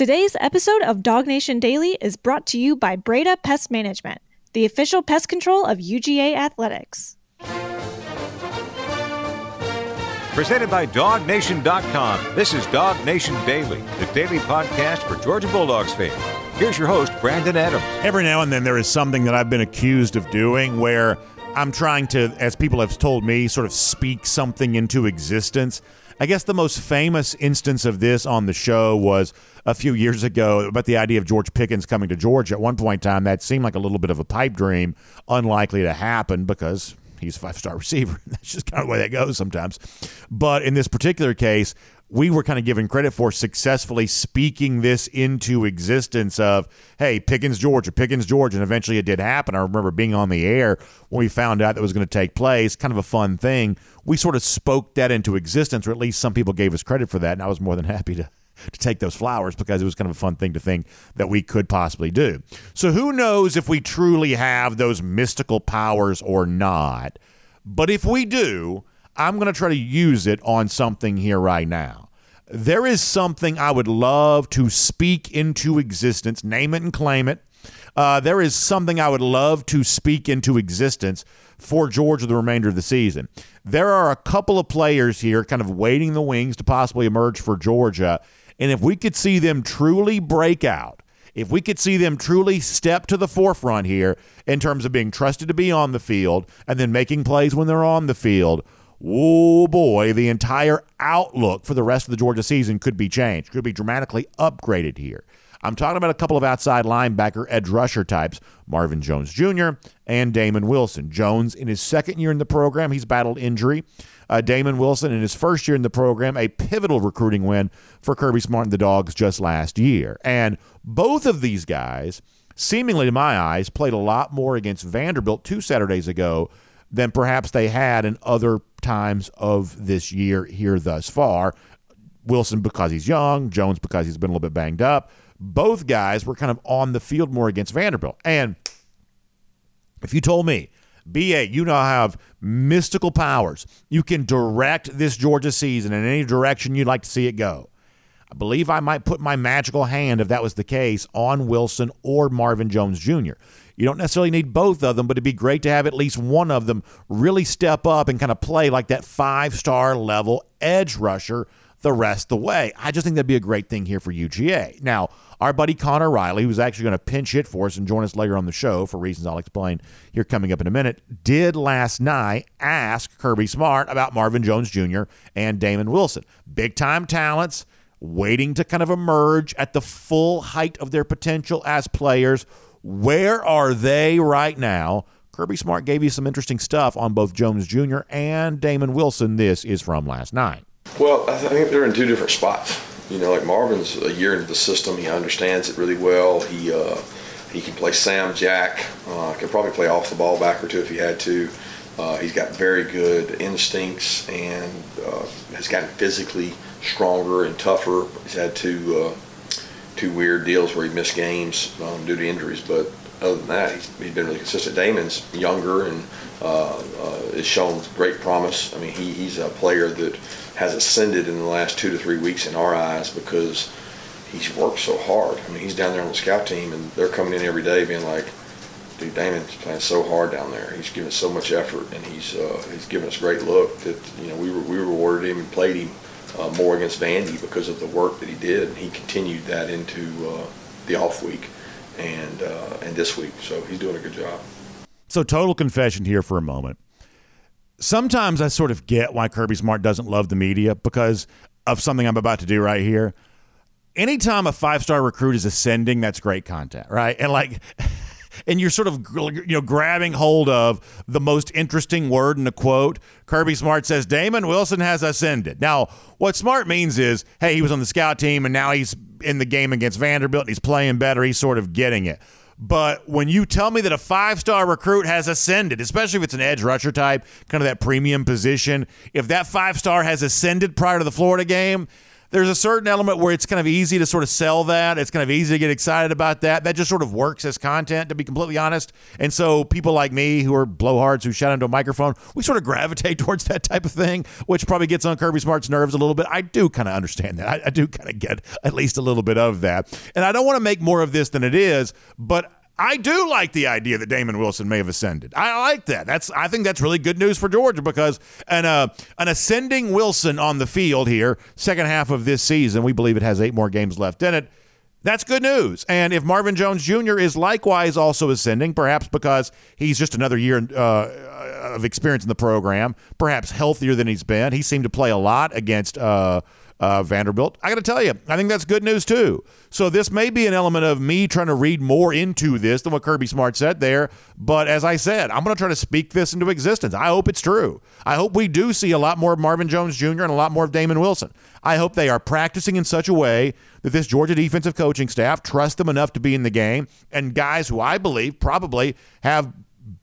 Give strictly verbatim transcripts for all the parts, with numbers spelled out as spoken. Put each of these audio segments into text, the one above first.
Today's episode of DawgNation Daily is brought to you by Breda Pest Management, the official pest control of U G A Athletics. Presented by Dawg Nation dot com, this is DawgNation Daily, the daily podcast for Georgia Bulldogs fans. Here's your host, Brandon Adams. Every now and then there is something that I've been accused of doing where I'm trying to, as people have told me, sort of speak something into existence. I guess the most famous instance of this on the show was a few years ago about the idea of George Pickens coming to Georgia. At one point in time, that seemed like a little bit of a pipe dream, unlikely to happen because he's a five-star receiver. That's just kind of the way that goes sometimes. But in this particular case, we were kind of given credit for successfully speaking this into existence of, hey, Pickens, Georgia, Pickens, Georgia, and eventually it did happen. I remember being on the air when we found out that was going to take place, kind of a fun thing. We sort of spoke that into existence, or at least some people gave us credit for that, and I was more than happy to, to take those flowers because it was kind of a fun thing to think that we could possibly do. So who knows if we truly have those mystical powers or not, but if we do, I'm going to try to use it on something here right now. There is something I would love to speak into existence, name it and claim it. Uh, there is something I would love to speak into existence for Georgia the remainder of the season. There are a couple of players here kind of waiting in the wings to possibly emerge for Georgia. And if we could see them truly break out, if we could see them truly step to the forefront here in terms of being trusted to be on the field and then making plays when they're on the field, oh boy, the entire outlook for the rest of the Georgia season could be changed, could be dramatically upgraded here. I'm talking about a couple of outside linebacker, edge rusher types, Marvin Jones Junior and Damon Wilson. Jones, in his second year in the program, he's battled injury. Uh, Damon Wilson, in his first year in the program, a pivotal recruiting win for Kirby Smart and the Dogs just last year. And both of these guys, seemingly to my eyes, played a lot more against Vanderbilt two Saturdays ago than perhaps they had in other times of this year here thus far. Wilson because he's young, Jones because he's been a little bit banged up. Both guys were kind of on the field more against Vanderbilt. And if you told me, B A, you now have mystical powers. You can direct this Georgia season in any direction you'd like to see it go. I believe I might put my magical hand, if that was the case, on Wilson or Marvin Jones Junior You don't necessarily need both of them, but it'd be great to have at least one of them really step up and kind of play like that five-star level edge rusher the rest of the way. I just think that'd be a great thing here for U G A. Now, our buddy Connor Riley, who's actually going to pinch hit for us and join us later on the show for reasons I'll explain here coming up in a minute, did last night ask Kirby Smart about Marvin Jones Junior and Damon Wilson. Big-time talents waiting to kind of emerge at the full height of their potential as players. Where are they right now? Kirby Smart gave you some interesting stuff on both Jones Junior and Damon Wilson. This is from last night. Well, I think they're in two different spots. You know, like Marvin's a year into the system. He understands it really well. He uh, he can play Sam Jack. Uh, can probably play off the ball back or two if he had to. Uh, he's got very good instincts and uh, has gotten physically stronger and tougher. He's had to... Uh, two weird deals where he missed games um, due to injuries, but other than that, he's, he's been really consistent. Damon's younger and uh, uh, is shown great promise. I mean, he, he's a player that has ascended in the last two to three weeks in our eyes because he's worked so hard. I mean, he's down there on the scout team, and they're coming in every day being like, dude, Damon's playing so hard down there. He's given so much effort, and he's uh, he's given us great look that, you know, we, we rewarded him and played him Uh, more against Vandy because of the work that he did, and he continued that into uh, the off week and uh, and this week. So he's doing a good job. So total confession here for a moment. Sometimes I sort of get why Kirby Smart doesn't love the media because of something I'm about to do right here. Anytime a five-star recruit is ascending, that's great content, right? And like. And you're sort of, you know, grabbing hold of the most interesting word in the quote. Kirby Smart says, Damon Wilson has ascended. Now, what Smart means is, hey, he was on the scout team and now he's in the game against Vanderbilt and he's playing better. He's sort of getting it. But when you tell me that a five-star recruit has ascended, especially if it's an edge rusher type, kind of that premium position, if that five-star has ascended prior to the Florida game, there's a certain element where it's kind of easy to sort of sell that. It's kind of easy to get excited about that. That just sort of works as content, to be completely honest. And so people like me who are blowhards who shout into a microphone, we sort of gravitate towards that type of thing, which probably gets on Kirby Smart's nerves a little bit. I do kind of understand that. I, I do kind of get at least a little bit of that. And I don't want to make more of this than it is, but I do like the idea that Damon Wilson may have ascended. I like that. That's I think that's really good news for Georgia, because an uh, an ascending Wilson on the field here, second half of this season, we believe it has eight more games left in it. That's good news. And if Marvin Jones Junior is likewise also ascending, perhaps because he's just another year uh, of experience in the program, perhaps healthier than he's been. He seemed to play a lot against uh, uh, Vanderbilt. I got to tell you, I think that's good news too. So this may be an element of me trying to read more into this than what Kirby Smart said there. But as I said, I'm going to try to speak this into existence. I hope it's true. I hope we do see a lot more of Marvin Jones Junior and a lot more of Damon Wilson. I hope they are practicing in such a way that this Georgia defensive coaching staff trusts them enough to be in the game, and guys who I believe probably have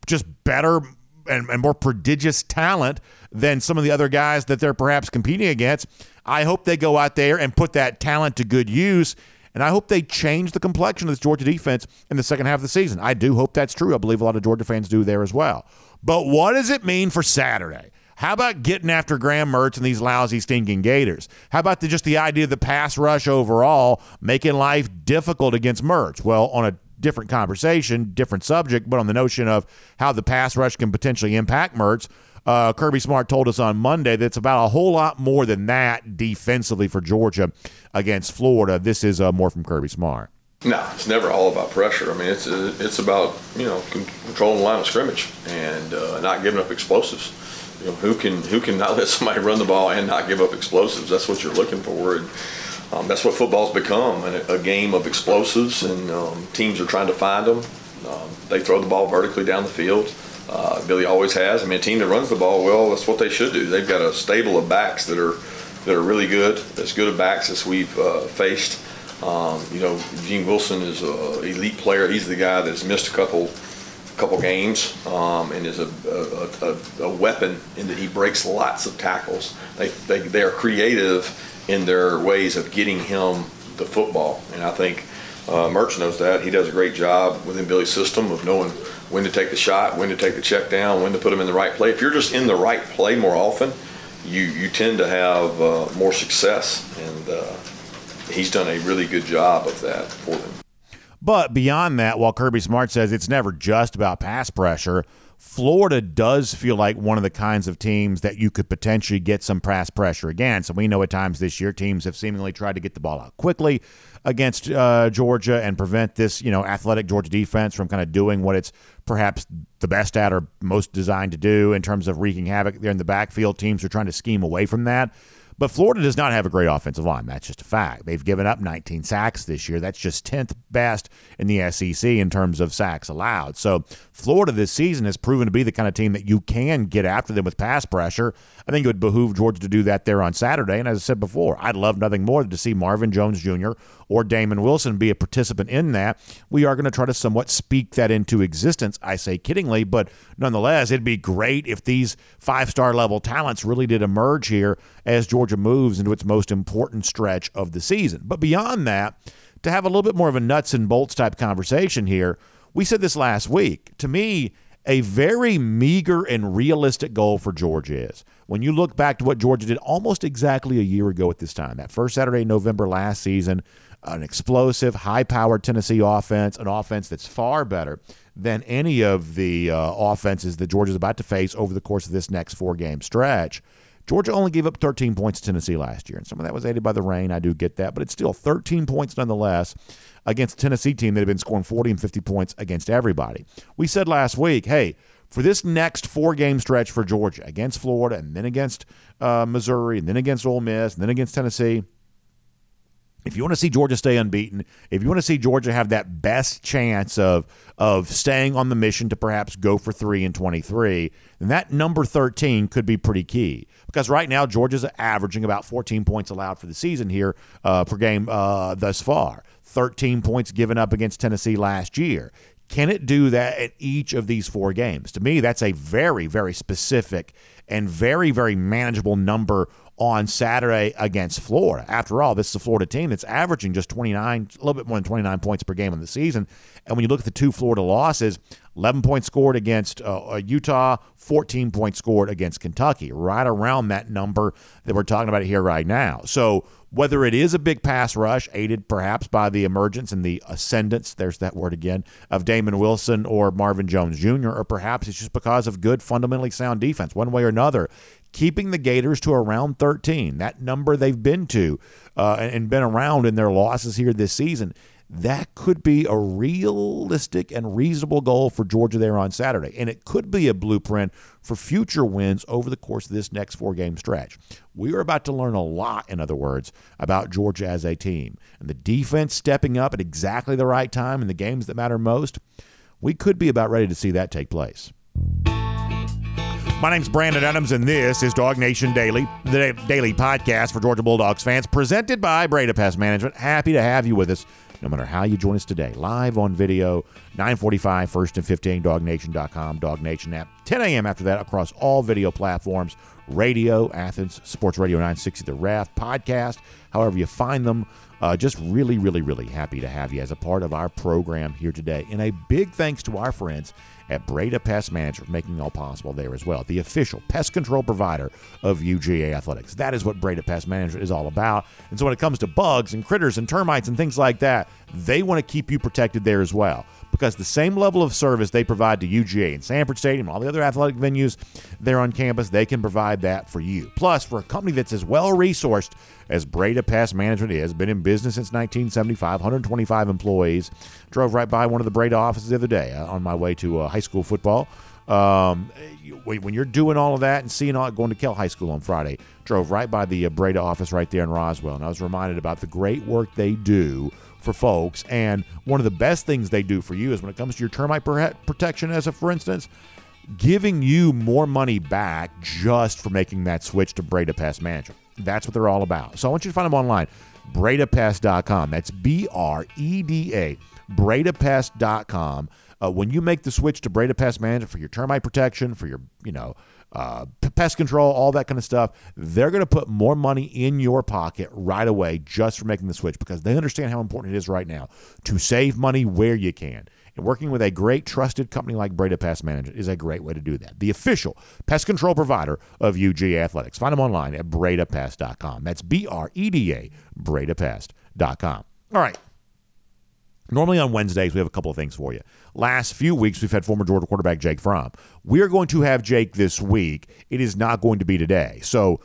just better and, and more prodigious talent than some of the other guys that they're perhaps competing against. I hope they go out there and put that talent to good use. And I hope they change the complexion of this Georgia defense in the second half of the season. I do hope that's true. I believe a lot of Georgia fans do there as well. But what does it mean for Saturday? How about getting after Graham Mertz and these lousy, stinking Gators? How about the, just the idea of the pass rush overall making life difficult against Mertz? Well, on a different conversation, different subject, but on the notion of how the pass rush can potentially impact Mertz, Uh, Kirby Smart told us on Monday that it's about a whole lot more than that defensively for Georgia against Florida. This is uh, more from Kirby Smart. No, it's never all about pressure. I mean, it's it's about, you know, controlling the line of scrimmage and uh, not giving up explosives. You know, who can who can not let somebody run the ball and not give up explosives? That's what you're looking for. And, um, that's what football's become, a, a game of explosives, and um, teams are trying to find them. Um, they throw the ball vertically down the field. Uh, Billy always has. I mean, a team that runs the ball well, that's what they should do. They've got a stable of backs that are that are really good, as good of backs as we've uh, faced. Um, you know, Gene Wilson is an elite player. He's the guy that's missed a couple couple games um, and is a a, a a weapon in that he breaks lots of tackles. They they they are creative in their ways of getting him the football, and I think uh, Mertz knows that. He does a great job within Billy's system of knowing when to take the shot, when to take the check down, when to put them in the right play. If you're just in the right play more often, you, you tend to have uh, more success, and uh, he's done a really good job of that for them. But beyond that, while Kirby Smart says it's never just about pass pressure, Florida does feel like one of the kinds of teams that you could potentially get some pass pressure against. And we know at times this year teams have seemingly tried to get the ball out quickly against uh, Georgia and prevent this, you know, athletic Georgia defense from kind of doing what it's perhaps the best at or most designed to do in terms of wreaking havoc there in the backfield. Teams are trying to scheme away from that. But Florida does not have a great offensive line. That's just a fact. They've given up nineteen sacks this year. That's just tenth best in the S E C in terms of sacks allowed. So Florida this season has proven to be the kind of team that you can get after them with pass pressure. I think it would behoove Georgia to do that there on Saturday. And as I said before, I'd love nothing more than to see Marvin Jones Junior or Damon Wilson be a participant in that. We are going to try to somewhat speak that into existence, I say kiddingly, but nonetheless, it'd be great if these five-star level talents really did emerge here as Georgia moves into its most important stretch of the season. But beyond that, to have a little bit more of a nuts and bolts type conversation here, we said this last week. To me, a very meager and realistic goal for Georgia is, when you look back to what Georgia did almost exactly a year ago at this time, that first Saturday in November last season, an explosive, high-powered Tennessee offense, an offense that's far better than any of the uh, offenses that Georgia's about to face over the course of this next four-game stretch. Georgia only gave up thirteen points to Tennessee last year, and some of that was aided by the rain. I do get that, but it's still thirteen points nonetheless against a Tennessee team that had been scoring forty and fifty points against everybody. We said last week, hey, for this next four-game stretch for Georgia, against Florida and then against uh, Missouri and then against Ole Miss and then against Tennessee, if you want to see Georgia stay unbeaten, if you want to see Georgia have that best chance of of staying on the mission to perhaps go for three and twenty-three, then that number thirteen could be pretty key. Because right now, Georgia's averaging about fourteen points allowed for the season here uh, per game uh, thus far. thirteen points given up against Tennessee last year. Can it do that at each of these four games? To me, that's a very, very specific and very, very manageable number on Saturday against Florida. After all, this is a Florida team that's averaging just twenty-nine, a little bit more than twenty-nine points per game in the season. And when you look at the two Florida losses, eleven points scored against uh, Utah, fourteen points scored against Kentucky, right around that number that we're talking about here right now. So whether it is a big pass rush, aided perhaps by the emergence and the ascendance, there's that word again, of Damon Wilson or Marvin Jones Junior, or perhaps it's just because of good, fundamentally sound defense, one way or another, keeping the Gators to around thirteen, that number they've been to uh, and been around in their losses here this season, that could be a realistic and reasonable goal for Georgia there on Saturday. And it could be a blueprint for future wins over the course of this next four-game stretch. We are about to learn a lot, in other words, about Georgia as a team. And the defense stepping up at exactly the right time in the games that matter most, we could be about ready to see that take place. My name's Brandon Adams, and this is DawgNation Daily, the daily podcast for Georgia Bulldogs fans, presented by Breda Pest Management. Happy to have you with us, no matter how you join us today. Live on video, nine forty-five, first and fifteen, Dog Nation dot com, DawgNation app, ten a.m. after that across all video platforms, radio, Athens, Sports Radio nine sixty, The Ref, podcast, however you find them. Uh, just really, really, really happy to have you as a part of our program here today. And a big thanks to our friends at Breda Pest Management, making it all possible there as well. The official pest control provider of U G A Athletics. That is what Breda Pest Management is all about. And so when it comes to bugs and critters and termites and things like that, they want to keep you protected there as well. Because the same level of service they provide to U G A and Sanford Stadium and all the other athletic venues there on campus, they can provide that for you. Plus, for a company that's as well-resourced as Breda Pest Management is, been in business since nineteen seventy-five, one hundred twenty-five employees. Drove right by one of the Breda offices the other day uh, on my way to uh, high school football. Um, when you're doing all of that and seeing all it, going to Kell High School on Friday, drove right by the uh, Breda office right there in Roswell, and I was reminded about the great work they do for folks. And one of the best things they do for you is when it comes to your termite protection, as a for instance, giving you more money back just for making that switch to Breda Pest Management. That's what they're all about. So I want you to find them online, Breda Pest dot com. That's B R E D A, Breda Pest dot com. Uh, when you make the switch to Breda Pest Management for your termite protection, for your, you know, uh, pest control, all that kind of stuff, they're going to put more money in your pocket right away just for making the switch, because they understand how important it is right now to save money where you can. And working with a great, trusted company like Breda Pest Management is a great way to do that. The official pest control provider of U G A Athletics. Find them online at Breda Pest dot com. That's B R E D A, Breda Pest dot com. All right. Normally on Wednesdays, we have a couple of things for you. Last few weeks, we've had former Georgia quarterback Jake Fromm. We're going to have Jake this week. It is not going to be today. So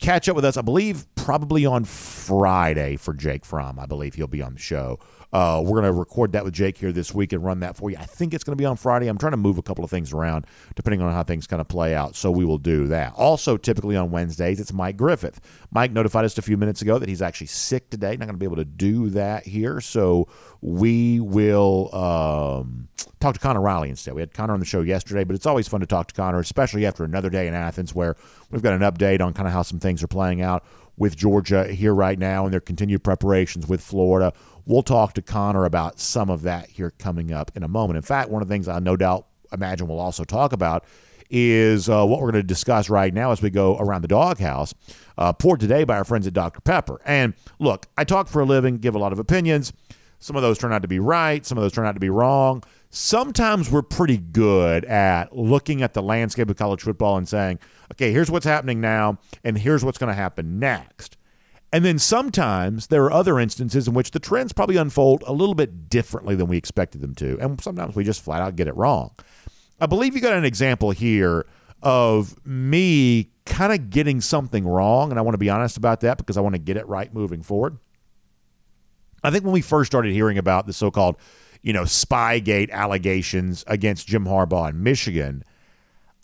catch up with us, I believe, probably on Friday for Jake Fromm. I believe he'll be on the show. Uh, we're going to record that with Jake here this week and run that for you. I think it's going to be on Friday. I'm trying to move a couple of things around depending on how things kind of play out, so we will do that. Also, typically on Wednesdays, it's Mike Griffith. Mike notified us a few minutes ago that he's actually sick today, not going to be able to do that here, so we will um, talk to Connor Riley instead. We had Connor on the show yesterday, but it's always fun to talk to Connor, especially after another day in Athens where we've got an update on kind of how some things are playing out with Georgia here right now and their continued preparations with Florida. We'll talk to Connor about some of that here coming up in a moment. In fact, one of the things I no doubt imagine we'll also talk about is uh, what we're going to discuss right now as we go around the doghouse, uh, poured today by our friends at Doctor Pepper. And look, I talk for a living, give a lot of opinions. Some of those turn out to be right. Some of those turn out to be wrong. Sometimes we're pretty good at looking at the landscape of college football and saying, okay, here's what's happening now, and here's what's going to happen next. And then sometimes there are other instances in which the trends probably unfold a little bit differently than we expected them to, and sometimes we just flat out get it wrong. I believe you got an example here of me kind of getting something wrong, and I want to be honest about that because I want to get it right moving forward. I think when we first started hearing about the so-called, you know, Spygate allegations against Jim Harbaugh in Michigan,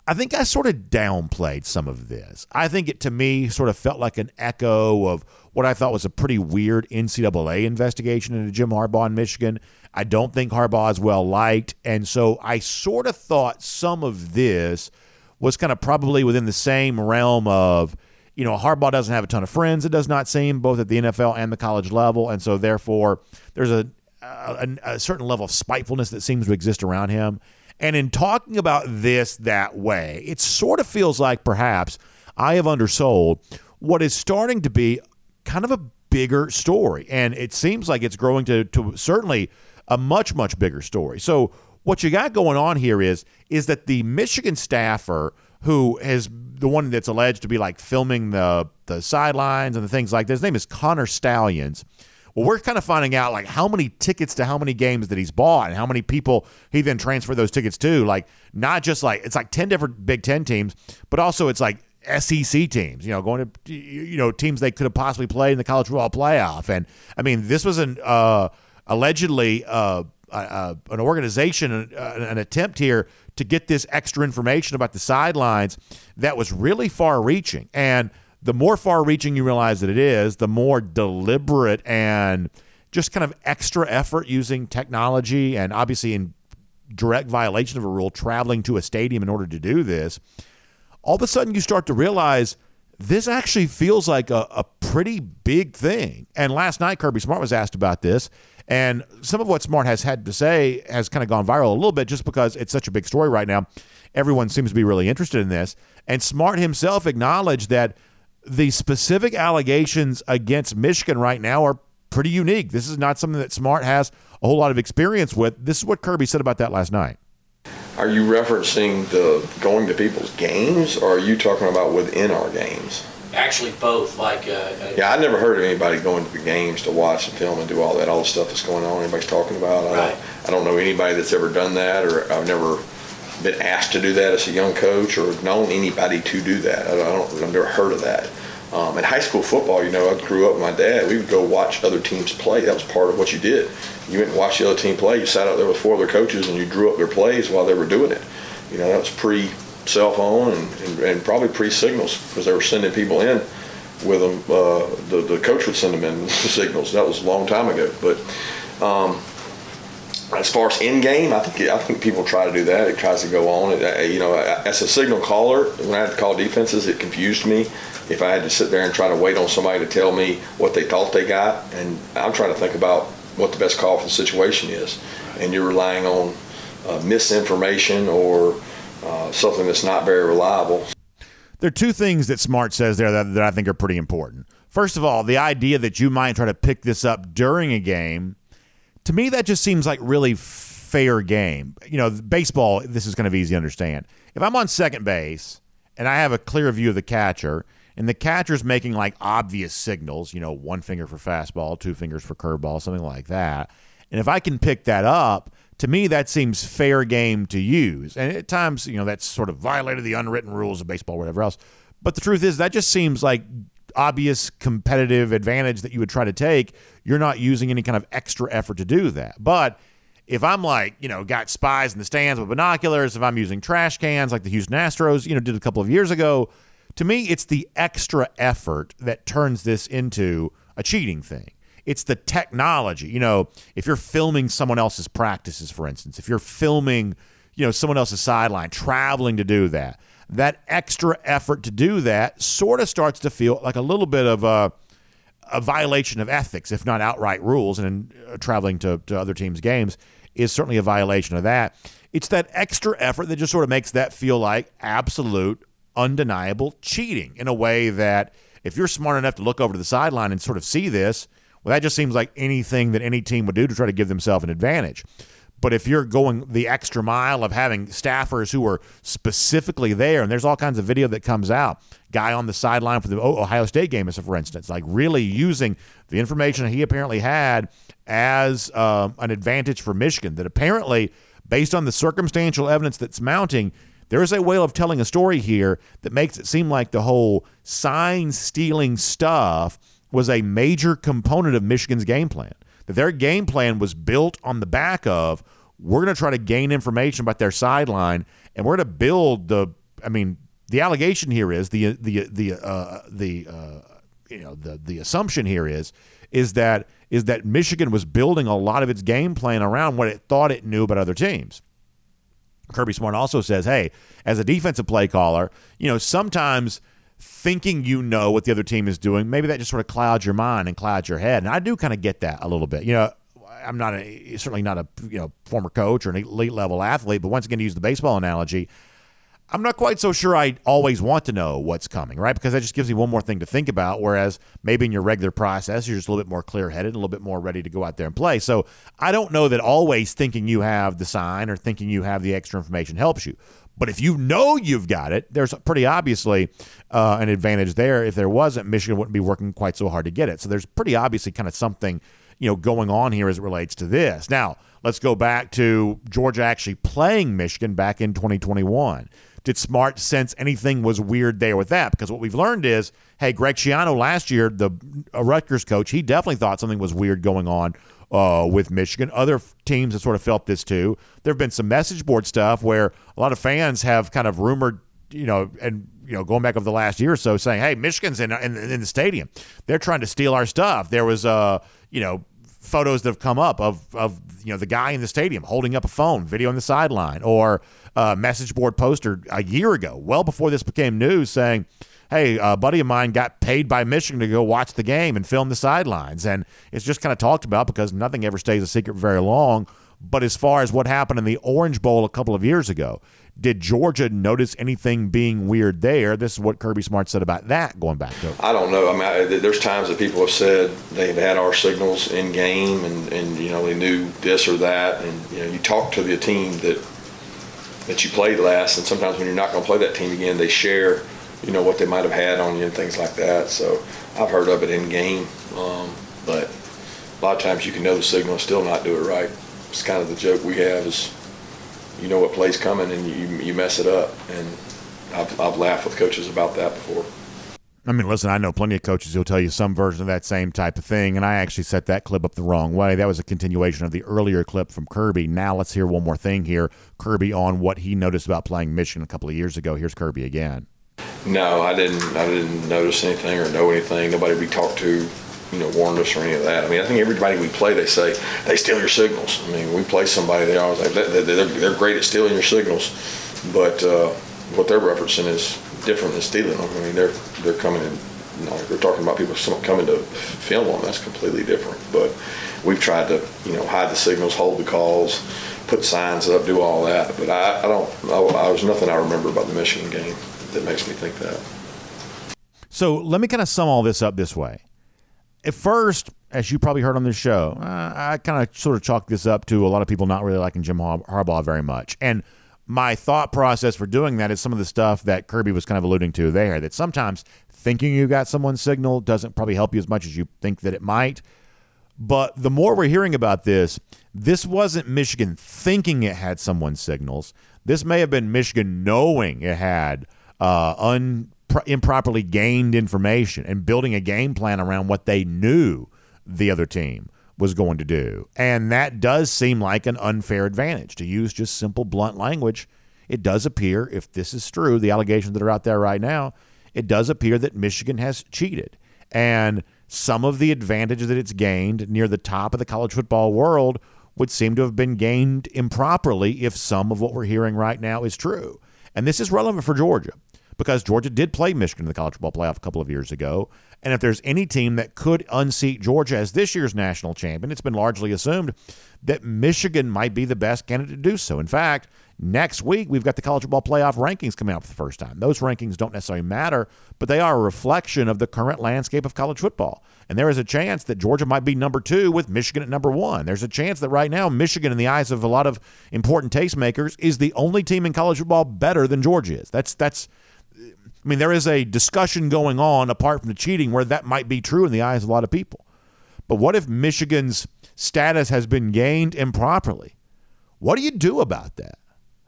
I think I sort of downplayed some of this. I think it, to me, sort of felt like an echo of what I thought was a pretty weird N C double A investigation into Jim Harbaugh in Michigan. I don't think Harbaugh is well-liked, and so I sort of thought some of this was kind of probably within the same realm of, you know, Harbaugh doesn't have a ton of friends, it does not seem, both at the N F L and the college level, and so therefore there's a A, a certain level of spitefulness that seems to exist around him. And in talking about this that way, it sort of feels like perhaps I have undersold what is starting to be kind of a bigger story. And it seems like it's growing to, to certainly a much, much bigger story. So what you got going on here is, is that the Michigan staffer who has the one that's alleged to be like filming the, the sidelines and the things like this, his name is Connor Stallions. Well, we're kind of finding out like how many tickets to how many games that he's bought and how many people he then transferred those tickets to. Like not just like it's like ten different Big Ten teams, but also it's like S E C teams, you know, going to, you know, teams they could have possibly played in the college football playoff. And I mean, this was an uh, allegedly uh, uh, an organization, an, an attempt here to get this extra information about the sidelines that was really far reaching. And the more far-reaching you realize that it is, the more deliberate and just kind of extra effort using technology and obviously in direct violation of a rule, traveling to a stadium in order to do this, all of a sudden you start to realize this actually feels like a, a pretty big thing. And last night, Kirby Smart was asked about this, and some of what Smart has had to say has kind of gone viral a little bit just because it's such a big story right now. Everyone seems to be really interested in this. And Smart himself acknowledged that the specific allegations against Michigan right now are pretty unique. This is not something that Smart has a whole lot of experience with. This is what Kirby said about that last night. Are you referencing the going to people's games, or are you talking about within our games? Actually, both. Like, uh, yeah, I never heard of anybody going to the games to watch and film and do all that, all the stuff that's going on, anybody's talking about. Right. I, I don't know anybody that's ever done that, or I've never been asked to do that as a young coach or known anybody to do that. I don't, I've never heard of that. Um, in high school football, you know, I grew up with my dad. We would go watch other teams play. That was part of what you did. You went and watched the other team play. You sat out there with four other coaches and you drew up their plays while they were doing it. You know, that was pre-cell phone and, and, and probably pre-signals because they were sending people in with them. Uh, the, the coach would send them in with the signals. That was a long time ago. But um, as far as in game, I think I think people try to do that. It tries to go on. It, you know, as a signal caller, when I had to call defenses, it confused me. If I had to sit there and try to wait on somebody to tell me what they thought they got, and I'm trying to think about what the best call for the situation is, and you're relying on uh, misinformation or uh, something that's not very reliable. There are two things that Smart says there that, that I think are pretty important. First of all, the idea that you might try to pick this up during a game. To me, that just seems like really fair game. You know, baseball, this is kind of easy to understand. If I'm on second base and I have a clear view of the catcher and the catcher's making like obvious signals, you know, one finger for fastball, two fingers for curveball, something like that. And if I can pick that up, to me, that seems fair game to use. And at times, you know, that's sort of violated the unwritten rules of baseball or whatever else. But the truth is that just seems like obvious competitive advantage that you would try to take. You're not using any kind of extra effort to do that. But if I'm like, you know, got spies in the stands with binoculars, if I'm using trash cans like the Houston Astros, you know, did a couple of years ago, to me, it's the extra effort that turns this into a cheating thing. It's the technology. You know, if you're filming someone else's practices, for instance, if you're filming, you know, someone else's sideline, traveling to do that, that extra effort to do that sort of starts to feel like a little bit of a, a violation of ethics, if not outright rules, and in, traveling to, to other teams' games is certainly a violation of that. It's that extra effort that just sort of makes that feel like absolute, undeniable cheating in a way that if you're smart enough to look over to the sideline and sort of see this, well, that just seems like anything that any team would do to try to give themselves an advantage. But if you're going the extra mile of having staffers who are specifically there, and there's all kinds of video that comes out, guy on the sideline for the Ohio State game, for instance, like really using the information he apparently had as um, an advantage for Michigan, that apparently, based on the circumstantial evidence that's mounting, there is a way of telling a story here that makes it seem like the whole sign-stealing stuff was a major component of Michigan's game plan. That their game plan was built on the back of, we're going to try to gain information about their sideline, and we're going to build the. I mean, the allegation here is the the the uh, the uh, you know the the assumption here is is that is that Michigan was building a lot of its game plan around what it thought it knew about other teams. Kirby Smart also says, hey, as a defensive play caller, you know, sometimes thinking you know what the other team is doing, maybe that just sort of clouds your mind and clouds your head. And I do kind of get that a little bit. You know, I'm not a, certainly not a you know former coach or an elite level athlete, but once again, to use the baseball analogy, I'm not quite so sure I always want to know what's coming, right? Because that just gives me one more thing to think about, whereas maybe in your regular process, you're just a little bit more clear-headed, a little bit more ready to go out there and play. So I don't know that always thinking you have the sign or thinking you have the extra information helps you. But if you know you've got it, there's pretty obviously uh, an advantage there. If there wasn't, Michigan wouldn't be working quite so hard to get it. So there's pretty obviously kind of something, you know, going on here as it relates to this. Now, let's go back to Georgia actually playing Michigan back in twenty twenty-one. Did Smart sense anything was weird there with that? Because what we've learned is, hey, Greg Schiano last year, the uh, Rutgers coach, he definitely thought something was weird going on uh, with Michigan. Other teams have sort of felt this too. There have been some message board stuff where a lot of fans have kind of rumored, you know, and you know, going back over the last year or so, saying, hey, Michigan's in in, in the stadium. They're trying to steal our stuff. There was, uh, you know, photos that have come up of, of you know, the guy in the stadium holding up a phone, video on the sideline, or a message board poster a year ago, well before this became news, saying, hey, a buddy of mine got paid by Michigan to go watch the game and film the sidelines. And it's just kind of talked about because nothing ever stays a secret very long. But as far as what happened in the Orange Bowl a couple of years ago, did Georgia notice anything being weird there? This is what Kirby Smart said about that going back to it. I don't know. I mean, I, there's times that people have said they've had our signals in game and, and, you know, they knew this or that. And, you know, you talk to the team that that you played last, and sometimes when you're not going to play that team again, they share, you know, what they might have had on you and things like that. So I've heard of it in game. Um, but a lot of times you can know the signal and still not do it right. It's kind of the joke we have is, you know what play's coming and you you mess it up. And I've, I've laughed with coaches about that before. I mean, listen, I know plenty of coaches who'll tell you some version of that same type of thing, and I actually set that clip up the wrong way. That was a continuation of the earlier clip from Kirby. Now let's hear one more thing here. Kirby on what he noticed about playing Michigan a couple of years ago. Here's Kirby again. No, I didn't I didn't notice anything or know anything. Nobody we talked to, you know, warned us or any of that. I mean, I think everybody we play, they say, they steal your signals. I mean, we play somebody, they always like, they're, they're, they're great at stealing your signals. But uh, what they're referencing is different than stealing them. I mean, they're they're coming in, you know, we're talking about people coming to film on. That's completely different. But we've tried to, you know, hide the signals, hold the calls, put signs up, do all that. But I, I don't, I, I, there's nothing I remember about the Michigan game that makes me think that. So let me kind of sum all this up this way. At first, as you probably heard on this show, uh, I kind of sort of chalked this up to a lot of people not really liking Jim Harbaugh very much. And my thought process for doing that is some of the stuff that Kirby was kind of alluding to there, that sometimes thinking you got someone's signal doesn't probably help you as much as you think that it might. But the more we're hearing about this, this wasn't Michigan thinking it had someone's signals. This may have been Michigan knowing it had uh, un. improperly gained information and building a game plan around what they knew the other team was going to do. And that does seem like an unfair advantage. To use just simple, blunt language, it does appear, if this is true, the allegations that are out there right now, it does appear that Michigan has cheated. And some of the advantage that it's gained near the top of the college football world would seem to have been gained improperly if some of what we're hearing right now is true. And this is relevant for Georgia, because Georgia did play Michigan in the college football playoff a couple of years ago. And if there's any team that could unseat Georgia as this year's national champion, it's been largely assumed that Michigan might be the best candidate to do so. In fact, next week we've got the college football playoff rankings coming out for the first time. Those rankings don't necessarily matter, but they are a reflection of the current landscape of college football. And there is a chance that Georgia might be number two with Michigan at number one. There's a chance that right now Michigan, in the eyes of a lot of important tastemakers, is the only team in college football better than Georgia is. That's that's. I mean, there is a discussion going on apart from the cheating where that might be true in the eyes of a lot of people. But what if Michigan's status has been gained improperly? What do you do about that?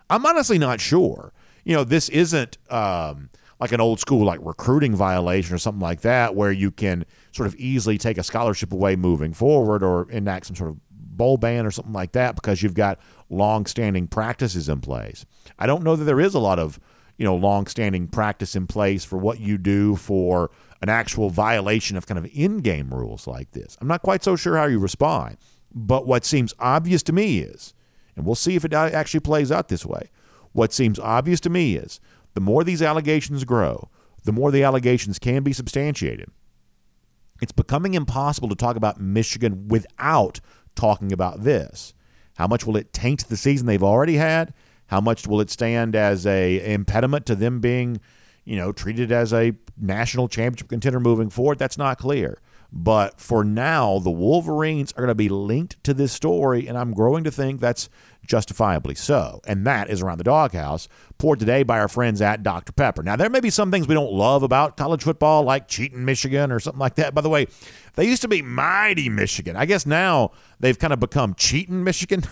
I'm honestly not sure. You know, this isn't um, like an old school like recruiting violation or something like that where you can sort of easily take a scholarship away moving forward or enact some sort of bowl ban or something like that because you've got long-standing practices in place. I don't know that there is a lot of you know, long-standing practice in place for what you do for an actual violation of kind of in-game rules like this. I'm not quite so sure how you respond, but what seems obvious to me is, and we'll see if it actually plays out this way, what seems obvious to me is the more these allegations grow, the more the allegations can be substantiated. It's becoming impossible to talk about Michigan without talking about this. How much will it taint the season they've already had? How much will it stand as a impediment to them being, you know, treated as a national championship contender moving forward? That's not clear. But for now, the Wolverines are going to be linked to this story, and I'm growing to think that's justifiably so. And that is Around the Doghouse, poured today by our friends at Doctor Pepper. Now, there may be some things we don't love about college football, like cheating Michigan or something like that. By the way, they used to be mighty Michigan. I guess now they've kind of become cheating Michigan.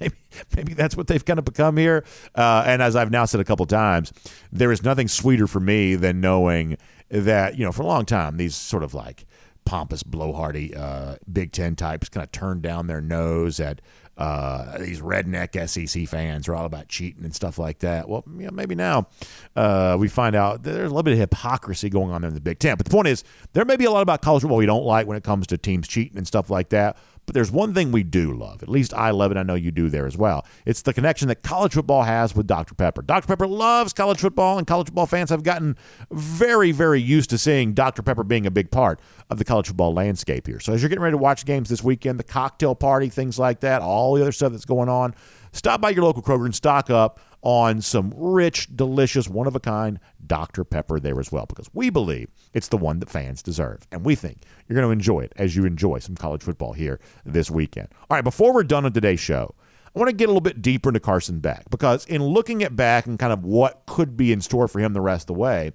Maybe maybe that's what they've kind of become here. Uh, and as I've now said a couple times, there is nothing sweeter for me than knowing that, you know, for a long time, these sort of like pompous, blowhardy uh, Big Ten types kind of turned down their nose at uh, these redneck S E C fans who are all about cheating and stuff like that. Well, you know, maybe now uh, we find out there's a little bit of hypocrisy going on there in the Big Ten. But the point is, there may be a lot about college football we don't like when it comes to teams cheating and stuff like that. But there's one thing we do love. At least I love it. I know you do there as well. It's the connection that college football has with Doctor Pepper. Doctor Pepper loves college football, and college football fans have gotten very, very used to seeing Doctor Pepper being a big part of the college football landscape here. So as you're getting ready to watch games this weekend, the cocktail party, things like that, all the other stuff that's going on, stop by your local Kroger and stock up on some rich, delicious, one-of-a-kind Doctor Pepper there as well, because we believe it's the one that fans deserve. And we think you're going to enjoy it as you enjoy some college football here this weekend. All right, before we're done on today's show, I want to get a little bit deeper into Carson Beck, because in looking at Beck and kind of what could be in store for him the rest of the way,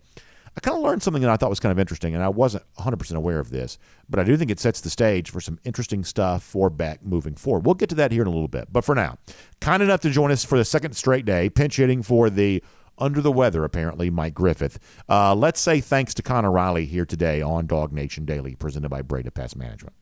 I kind of learned something that I thought was kind of interesting, and I wasn't one hundred percent aware of this, but I do think it sets the stage for some interesting stuff for Beck moving forward. We'll get to that here in a little bit, but for now, kind enough to join us for the second straight day, pinch hitting for the under the weather, apparently, Mike Griffith. Uh, let's say thanks to Connor Riley here today on DawgNation Daily, presented by Breda Pest Management.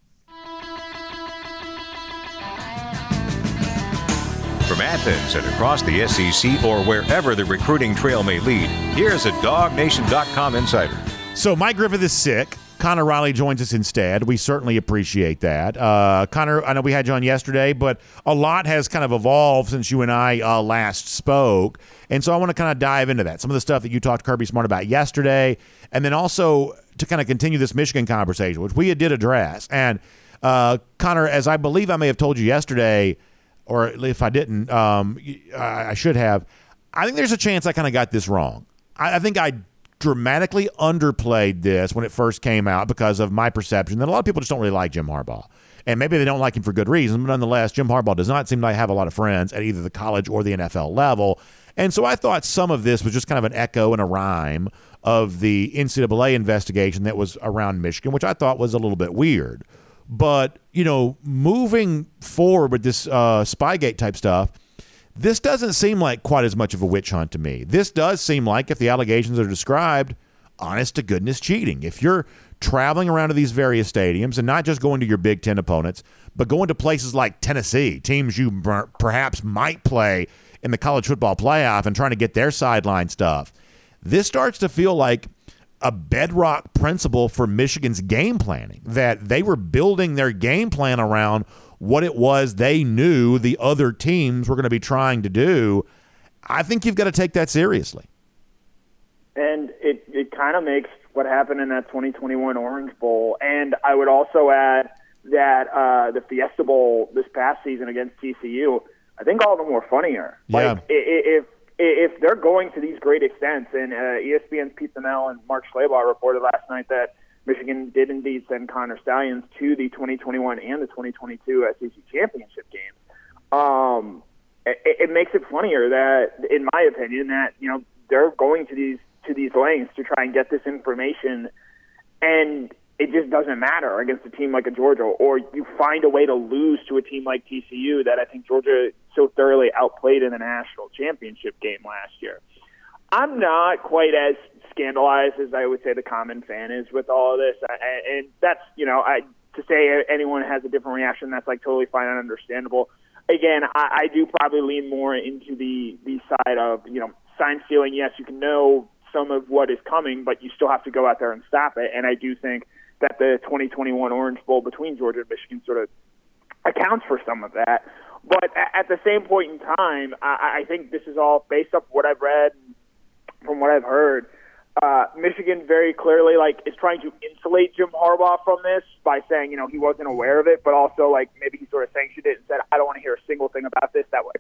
From Athens and across the S E C or wherever the recruiting trail may lead, here's a Dog Nation dot com insider. So Mike Griffith is sick. Connor Riley joins us instead. We certainly appreciate that. Uh, Connor, I know we had you on yesterday, but a lot has kind of evolved since you and I uh, last spoke. And so I want to kind of dive into that. Some of the stuff that you talked to Kirby Smart about yesterday, and then also to kind of continue this Michigan conversation, which we did address. And uh, Connor, as I believe I may have told you yesterday, or if I didn't, um, I should have. I think there's a chance I kind of got this wrong. I, I think I dramatically underplayed this when it first came out because of my perception that a lot of people just don't really like Jim Harbaugh. And maybe they don't like him for good reasons, but nonetheless, Jim Harbaugh does not seem to have a lot of friends at either the college or the N F L level. And so I thought some of this was just kind of an echo and a rhyme of the N C double A investigation that was around Michigan, which I thought was a little bit weird. But, you know, moving forward with this uh, Spygate type stuff, this doesn't seem like quite as much of a witch hunt to me. This does seem like, if the allegations are described, honest to goodness cheating. If you're traveling around to these various stadiums and not just going to your Big Ten opponents, but going to places like Tennessee, teams you perhaps might play in the college football playoff, and trying to get their sideline stuff, this starts to feel like a bedrock principle for Michigan's game planning, that they were building their game plan around what it was they knew the other teams were going to be trying to do. I think you've got to take that seriously. And it, it kind of makes what happened in that twenty twenty-one Orange Bowl. And I would also add that uh, the Fiesta Bowl this past season against T C U, I think all of them were funnier. Yeah. Like, if If they're going to these great extents, and uh, E S P N's Pete Thamel and Mark Schlabach reported last night that Michigan did indeed send Connor Stallions to the twenty twenty-one and the twenty twenty-two S E C championship games, um, it, it makes it funnier that, in my opinion, that you know they're going to these to these lengths to try and get this information, and it just doesn't matter against a team like a Georgia, or you find a way to lose to a team like T C U that I think Georgia so thoroughly outplayed in the national championship game last year. I'm not quite as scandalized as I would say the common fan is with all of this. I, and that's, you know, I, to say anyone has a different reaction, that's like totally fine and understandable. Again, I, I do probably lean more into the, the side of, you know, sign stealing. Yes, you can know some of what is coming, but you still have to go out there and stop it. And I do think that the twenty twenty-one Orange Bowl between Georgia and Michigan sort of accounts for some of that. But at the same point in time, I think this is all based off what I've read and from what I've heard. Uh, Michigan very clearly like is trying to insulate Jim Harbaugh from this by saying, you know, he wasn't aware of it, but also like maybe he sort of sanctioned it and said, I don't want to hear a single thing about this. That way,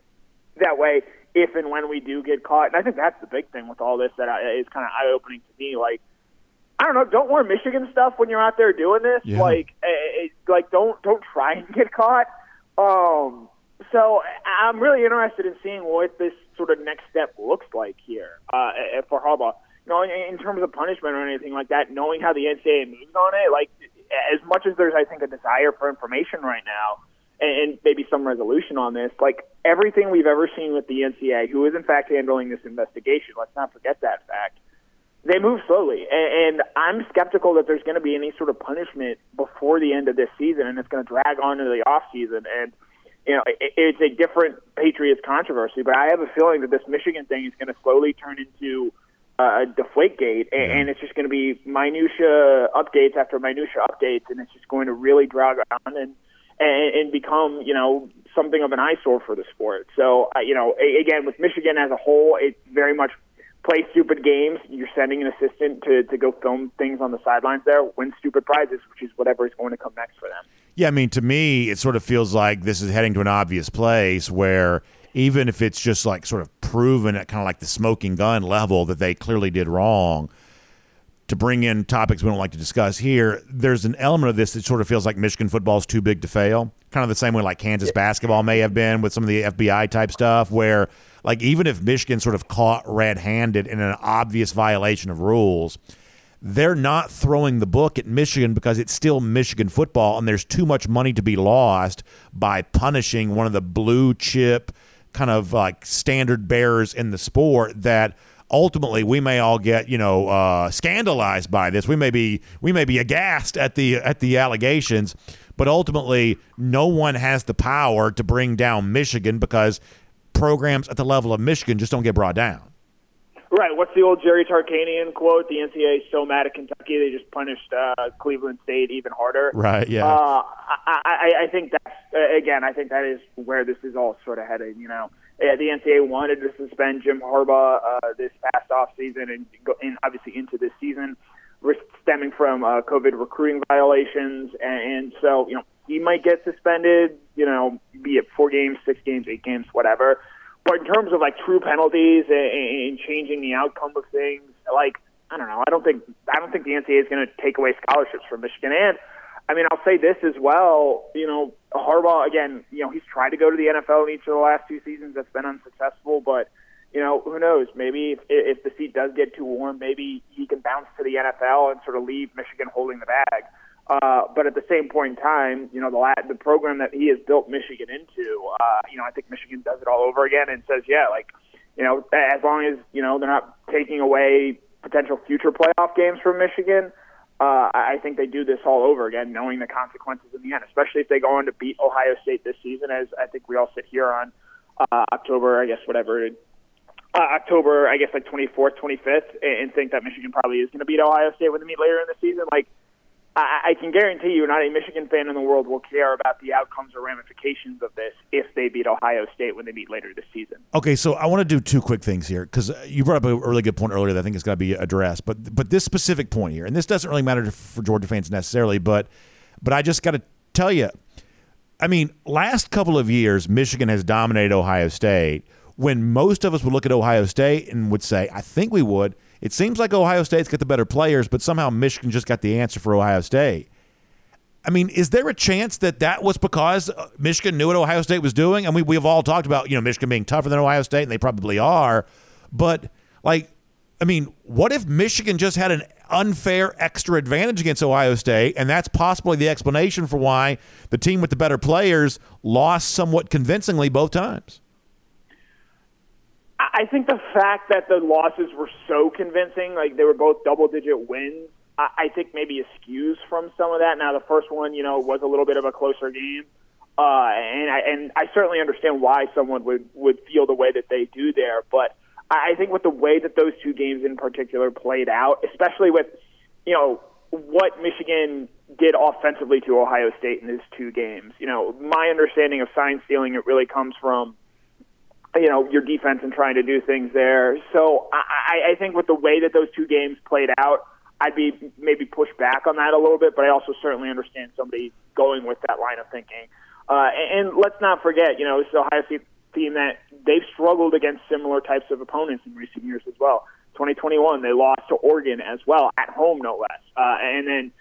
that way, if and when we do get caught. And I think that's the big thing with all this that I, is kind of eye-opening to me. Like, I don't know, don't wear Michigan stuff when you're out there doing this. Yeah. Like, it, like don't don't try and get caught. Um, so I'm really interested in seeing what this sort of next step looks like here uh, for Harbaugh. You know, in, in terms of punishment or anything like that, knowing how the N C double A moves on it, like, as much as there's, I think, a desire for information right now, and maybe some resolution on this, like everything we've ever seen with the N C double A, who is in fact handling this investigation, let's not forget that fact, they move slowly. And I'm skeptical that there's going to be any sort of punishment before the end of this season, and it's going to drag on into the offseason. And, you know, it's a different Patriots controversy, but I have a feeling that this Michigan thing is going to slowly turn into a Deflategate, and it's just going to be minutia updates after minutia updates, and it's just going to really drag on and and become, you know, something of an eyesore for the sport. So, uh, you know, a, again, with Michigan as a whole, it's very much play stupid games. You're sending an assistant to, to go film things on the sidelines there, win stupid prizes, which is whatever is going to come next for them. Yeah, I mean, to me, it sort of feels like this is heading to an obvious place where even if it's just like sort of proven at kind of like the smoking gun level that they clearly did wrong, to bring in topics we don't like to discuss here, there's an element of this that sort of feels like Michigan football is too big to fail. Kind of the same way like Kansas basketball may have been with some of the F B I type stuff, where like even if Michigan sort of caught red-handed in an obvious violation of rules, they're not throwing the book at Michigan because it's still Michigan football, and there's too much money to be lost by punishing one of the blue chip kind of like standard bearers in the sport that – ultimately, we may all get, you know, uh, scandalized by this. We may be we may be aghast at the at the allegations, but ultimately, no one has the power to bring down Michigan because programs at the level of Michigan just don't get brought down. Right. What's the old Jerry Tarkanian quote? The N C double A is so mad at Kentucky, they just punished uh, Cleveland State even harder. Right, yeah. Uh, I, I, I think that's, again, I think that is where this is all sort of headed, you know. Yeah, the N C double A wanted to suspend Jim Harbaugh uh, this past offseason and, and obviously into this season, stemming from uh, COVID recruiting violations. And, and so, you know, he might get suspended, you know, be it four games, six games, eight games, whatever. But in terms of, like, true penalties and, and changing the outcome of things, like, I don't know. I don't think I don't think the N C double A is going to take away scholarships from Michigan. And, I mean, I'll say this as well, you know, Harbaugh, again, you know, he's tried to go to the N F L in each of the last two seasons. That's been unsuccessful, but, you know, who knows? Maybe if, if the seat does get too warm, maybe he can bounce to the N F L and sort of leave Michigan holding the bag. Uh, but at the same point in time, you know, the the program that he has built Michigan into, uh, you know, I think Michigan does it all over again and says, yeah, like, you know, as long as, you know, they're not taking away potential future playoff games from Michigan, Uh, I think they do this all over again, knowing the consequences in the end, especially if they go on to beat Ohio State this season, as I think we all sit here on uh, October, I guess, whatever, uh, October, I guess, like twenty-fourth, twenty-fifth, and think that Michigan probably is going to beat Ohio State when they meet later in the season. Like, I-, I can guarantee you not a Michigan fan in the world will care about the outcomes or ramifications of this if they beat Ohio State when they meet later this season. Okay, so I want to do two quick things here because you brought up a really good point earlier that I think is going to be addressed. But but this specific point here, and this doesn't really matter for Georgia fans necessarily, but but I just got to tell you, I mean, last couple of years, Michigan has dominated Ohio State when most of us would look at Ohio State and would say, I think we would, it seems like Ohio State's got the better players, but somehow Michigan just got the answer for Ohio State. I mean, is there a chance that that was because Michigan knew what Ohio State was doing? And we, we've all talked about, you know, Michigan being tougher than Ohio State, and they probably are. But, like, I mean, what if Michigan just had an unfair extra advantage against Ohio State, and that's possibly the explanation for why the team with the better players lost somewhat convincingly both times? I think the fact that the losses were so convincing, like they were both double-digit wins, I think maybe eschews from some of that. Now, the first one, you know, was a little bit of a closer game, uh, and, I, and I certainly understand why someone would, would feel the way that they do there. But I think with the way that those two games in particular played out, especially with, you know, what Michigan did offensively to Ohio State in these two games, you know, my understanding of sign stealing, it really comes from, you know, your defense and trying to do things there. So I, I think with the way that those two games played out, I'd be maybe pushed back on that a little bit, but I also certainly understand somebody going with that line of thinking. Uh, and, and let's not forget, you know, this is Ohio State team that they've struggled against similar types of opponents in recent years as well. twenty twenty-one, they lost to Oregon as well, at home no less. Uh, and then,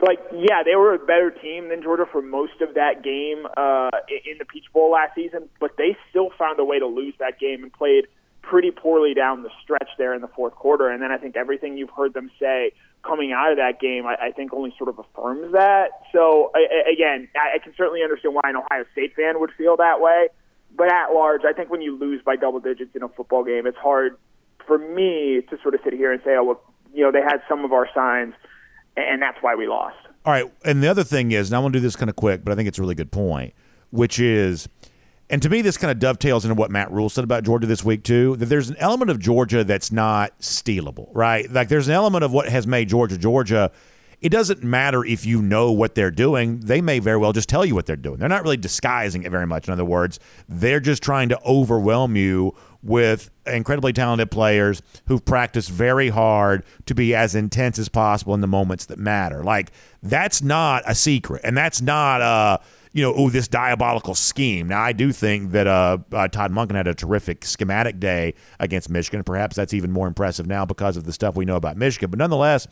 like, yeah, they were a better team than Georgia for most of that game uh, in the Peach Bowl last season, but they still found a way to lose that game and played pretty poorly down the stretch there in the fourth quarter. And then I think everything you've heard them say coming out of that game, I, I think only sort of affirms that. So, I, again, I, I can certainly understand why an Ohio State fan would feel that way. But at large, I think when you lose by double digits in a football game, it's hard for me to sort of sit here and say, oh, well, you know, they had some of our signs, and that's why we lost. All right, and the other thing is, and I want to do this kind of quick, but I think it's a really good point, which is, and to me this kind of dovetails into what Matt Rule said about Georgia this week too, that there's an element of Georgia that's not stealable, right? Like there's an element of what has made Georgia, Georgia. It doesn't matter if you know what they're doing. They may very well just tell you what they're doing. They're not really disguising it very much, in other words. They're just trying to overwhelm you with incredibly talented players who've practiced very hard to be as intense as possible in the moments that matter. Like, that's not a secret, and that's not a, you know, oh, this diabolical scheme. Now, I do think that uh, uh, Todd Monken had a terrific schematic day against Michigan. Perhaps that's even more impressive now because of the stuff we know about Michigan. But nonetheless,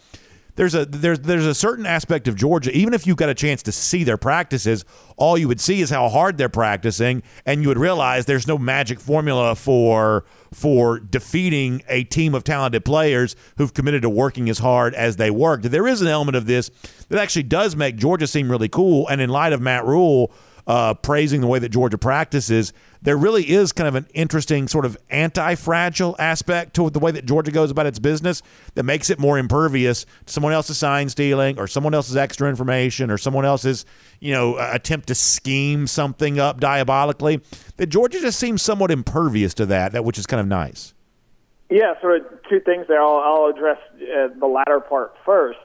There's a there's there's a certain aspect of Georgia, even if you got a chance to see their practices, all you would see is how hard they're practicing, and you would realize there's no magic formula for for defeating a team of talented players who've committed to working as hard as they worked. There is an element of this that actually does make Georgia seem really cool, and in light of Matt Rule uh, praising the way that Georgia practices, there really is kind of an interesting sort of anti-fragile aspect to the way that Georgia goes about its business that makes it more impervious to someone else's sign stealing or someone else's extra information or someone else's, you know, attempt to scheme something up diabolically. That Georgia just seems somewhat impervious to that, that which is kind of nice. Yeah, sort of two things there. I'll, I'll address uh, the latter part first.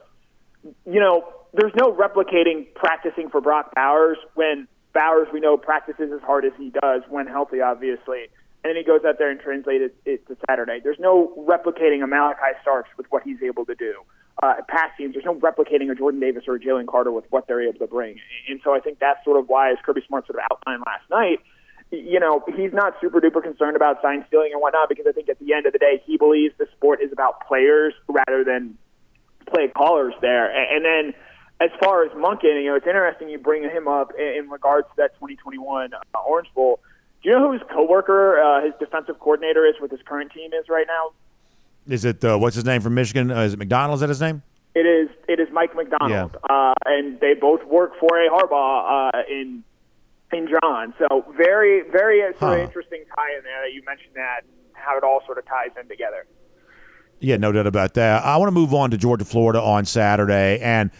You know, there's no replicating practicing for Brock Bowers when – Bowers, we know, practices as hard as he does when healthy, obviously, and then he goes out there and translates it to Saturday. There's no replicating a Malachi Starks with what he's able to do. Uh, past teams, there's no replicating a Jordan Davis or a Jalen Carter with what they're able to bring. And so I think that's sort of why, as Kirby Smart sort of outlined last night, you know, he's not super-duper concerned about sign stealing and whatnot because I think at the end of the day, he believes the sport is about players rather than play callers there. And then as far as Monken, you know, it's interesting you bring him up in regards to that twenty twenty-one uh, Orange Bowl. Do you know who his coworker, uh, his defensive coordinator is with his current team is right now? Is it, uh, what's his name from Michigan? Uh, is it McDonald? Is that his name? It is. It is Mike McDonald. Yeah. Uh, and they both work for a Harbaugh uh, in in John. So very, very sort of huh. interesting tie in there that you mentioned that and how it all sort of ties in together. Yeah, no doubt about that. I want to move on to Georgia, Florida on Saturday. And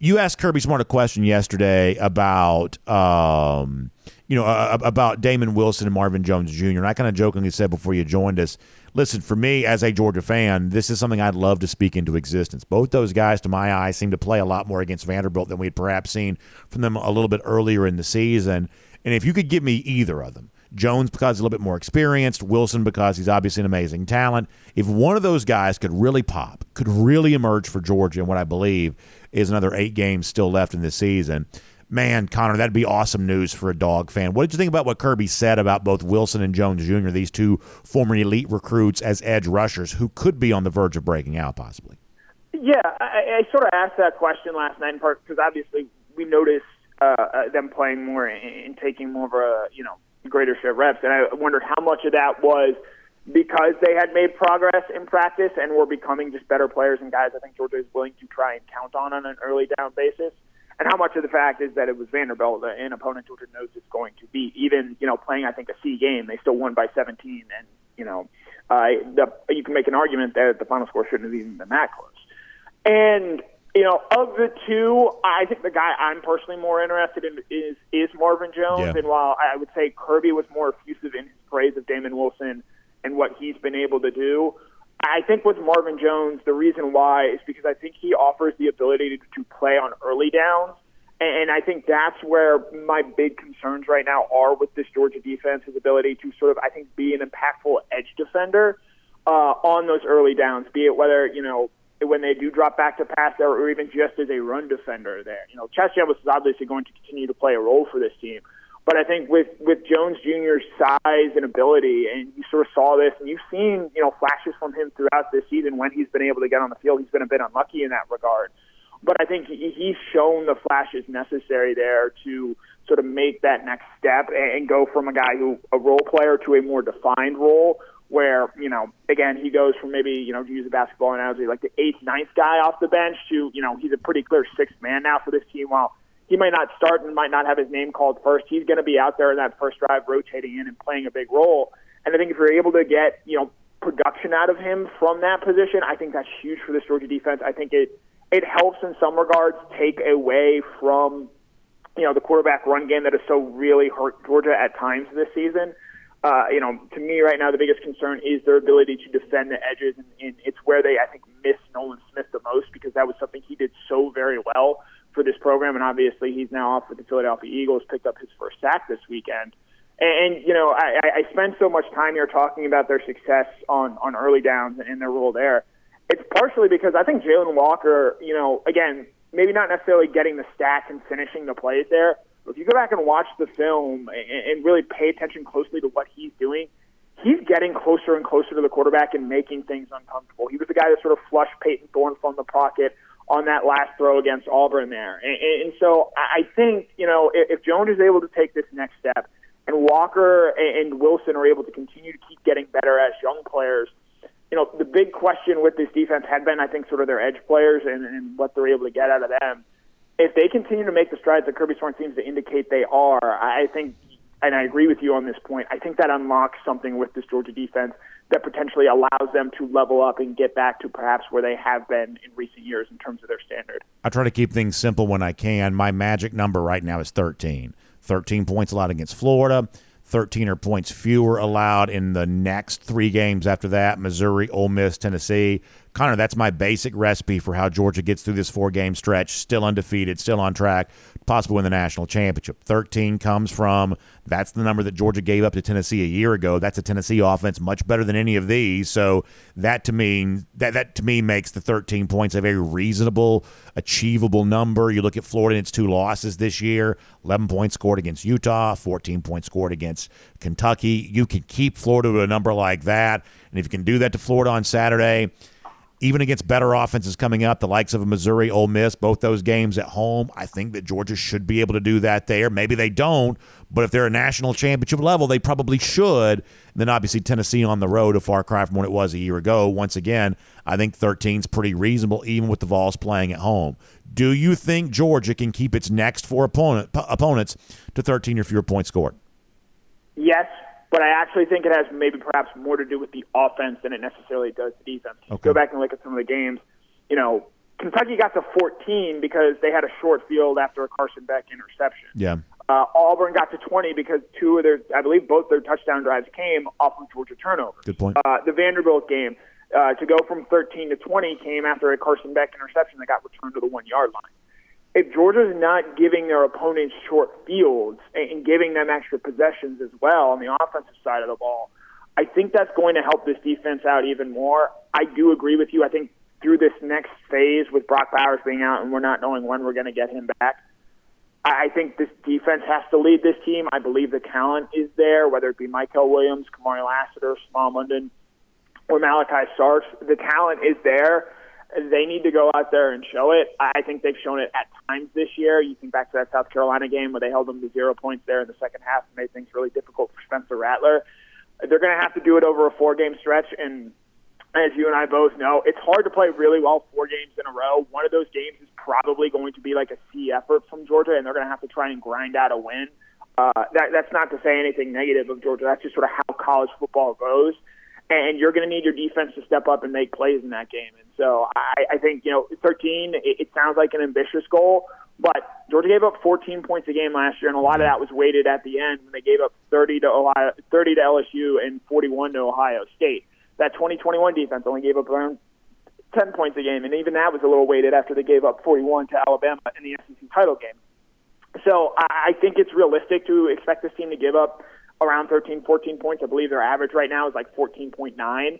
you asked Kirby Smart a question yesterday about, um, you know, uh, about Damon Wilson and Marvin Jones Junior And I kind of jokingly said before you joined us, listen, for me as a Georgia fan, this is something I'd love to speak into existence. Both those guys, to my eye, seem to play a lot more against Vanderbilt than we had perhaps seen from them a little bit earlier in the season. And if you could give me either of them, Jones because he's a little bit more experienced, Wilson because he's obviously an amazing talent. If one of those guys could really pop, could really emerge for Georgia in what I believe is another eight games still left in this season, man, Connor, that'd be awesome news for a Dog fan. What did you think about what Kirby said about both Wilson and Jones Junior, these two former elite recruits as edge rushers who could be on the verge of breaking out possibly? Yeah, I, I sort of asked that question last night in part because obviously we noticed uh, them playing more and, and taking more of a, you know, greater share of reps, and I wondered how much of that was because they had made progress in practice and were becoming just better players and guys I think Georgia is willing to try and count on on an early down basis, and how much of the fact is that it was Vanderbilt, an opponent Georgia knows it's going to beat. Even, you know, playing I think a C game, they still won by seventeen, and, you know, uh, the, you can make an argument that the final score shouldn't have even been that close. And, you know, of the two, I think the guy I'm personally more interested in is is Marvin Jones. Yeah. And while I would say Kirby was more effusive in his praise of Damon Wilson and what he's been able to do, I think with Marvin Jones, the reason why is because I think he offers the ability to, to play on early downs. And I think that's where my big concerns right now are with this Georgia defense, his ability to sort of, I think, be an impactful edge defender uh, on those early downs, be it whether, you know, when they do drop back to pass there or even just as a run defender there. You know, Chastien was obviously going to continue to play a role for this team. But I think with, with Jones Junior's size and ability, and you sort of saw this, and you've seen, you know, flashes from him throughout this season when he's been able to get on the field. He's been a bit unlucky in that regard. But I think he's shown the flashes necessary there to sort of make that next step and go from a guy who, a role player, to a more defined role where, you know, again, he goes from maybe, you know, to use a basketball analogy, like the eighth, ninth guy off the bench to, you know, he's a pretty clear sixth man now for this team. While he might not start and might not have his name called first, he's going to be out there in that first drive rotating in and playing a big role. And I think if you're able to get, you know, production out of him from that position, I think that's huge for this Georgia defense. I think it it helps in some regards take away from, you know, the quarterback run game that has so really hurt Georgia at times this season. Uh, you know, to me right now, the biggest concern is their ability to defend the edges, and, and it's where they, I think, miss Nolan Smith the most, because that was something he did so very well for this program, and obviously he's now off with the Philadelphia Eagles, picked up his first sack this weekend. And, and you know, I, I spend so much time here talking about their success on, on early downs and their role there. It's partially because I think Jalen Walker, you know, again, maybe not necessarily getting the stats and finishing the plays there, but if you go back and watch the film and, and really pay attention closely to what he's doing, he's getting closer and closer to the quarterback and making things uncomfortable. He was the guy that sort of flushed Peyton Thorne from the pocket on that last throw against Auburn there. And, and so I think, you know, if Jones is able to take this next step and Walker and Wilson are able to continue to keep getting better as young players, you know, the big question with this defense had been, I think, sort of their edge players and, and what they're able to get out of them. If they continue to make the strides that Kirby Smart seems to indicate they are, I think, and I agree with you on this point, I think that unlocks something with this Georgia defense that potentially allows them to level up and get back to perhaps where they have been in recent years in terms of their standard. I try to keep things simple when I can. My magic number right now is thirteen. thirteen points allowed against Florida, thirteen or points fewer allowed in the next three games after that, Missouri, Ole Miss, Tennessee. Connor, that's my basic recipe for how Georgia gets through this four-game stretch, still undefeated, still on track, possibly win the national championship. thirteen comes from, that's the number that Georgia gave up to Tennessee a year ago. That's a Tennessee offense much better than any of these. So that to me, that, that to me makes the thirteen points a very reasonable, achievable number. You look at Florida and its two losses this year, eleven points scored against Utah, fourteen points scored against Kentucky. You can keep Florida to a number like that. And if you can do that to Florida on Saturday, even against better offenses coming up, the likes of Missouri, Ole Miss, both those games at home, I think that Georgia should be able to do that there. Maybe they don't, but if they're a national championship level, they probably should. And then obviously Tennessee on the road, a far cry from what it was a year ago. Once again, I think thirteen is pretty reasonable, even with the Vols playing at home. Do you think Georgia can keep its next four opponent, p- opponents to thirteen or fewer points scored? Yes. But I actually think it has maybe perhaps more to do with the offense than it necessarily does the defense. Okay. Go back and look at some of the games. You know, Kentucky got to fourteen because they had a short field after a Carson Beck interception. Yeah. Uh, Auburn got to twenty because two of their, I believe, both their touchdown drives came off of Georgia turnovers. Good point. Uh, the Vanderbilt game uh, to go from thirteen to twenty came after a Carson Beck interception that got returned to the one yard line. If Georgia's not giving their opponents short fields and giving them extra possessions as well on the offensive side of the ball, I think that's going to help this defense out even more. I do agree with you. I think through this next phase with Brock Bowers being out and we're not knowing when we're going to get him back, I think this defense has to lead this team. I believe the talent is there, whether it be Michael Williams, Kamari Lassiter, Small London, or Malachi Sark. The talent is there. They need to go out there and show it. I think they've shown it at times this year. You think back to that South Carolina game where they held them to zero points there in the second half and made things really difficult for Spencer Rattler. They're going to have to do it over a four-game stretch, and as you and I both know, it's hard to play really well four games in a row. One of those games is probably going to be like a C effort from Georgia, and they're going to have to try and grind out a win. Uh, that, that's not to say anything negative of Georgia. That's just sort of how college football goes. And you're going to need your defense to step up and make plays in that game. And so I, I think, you know, thirteen, it, it sounds like an ambitious goal, but Georgia gave up fourteen points a game last year, and a lot of that was weighted at the end when they gave up thirty to Ohio, thirty to L S U and forty-one to Ohio State. That twenty twenty-one defense only gave up around ten points a game, and even that was a little weighted after they gave up forty-one to Alabama in the S E C title game. So I, I think it's realistic to expect this team to give up around thirteen, fourteen points. I believe their average right now is like fourteen point nine.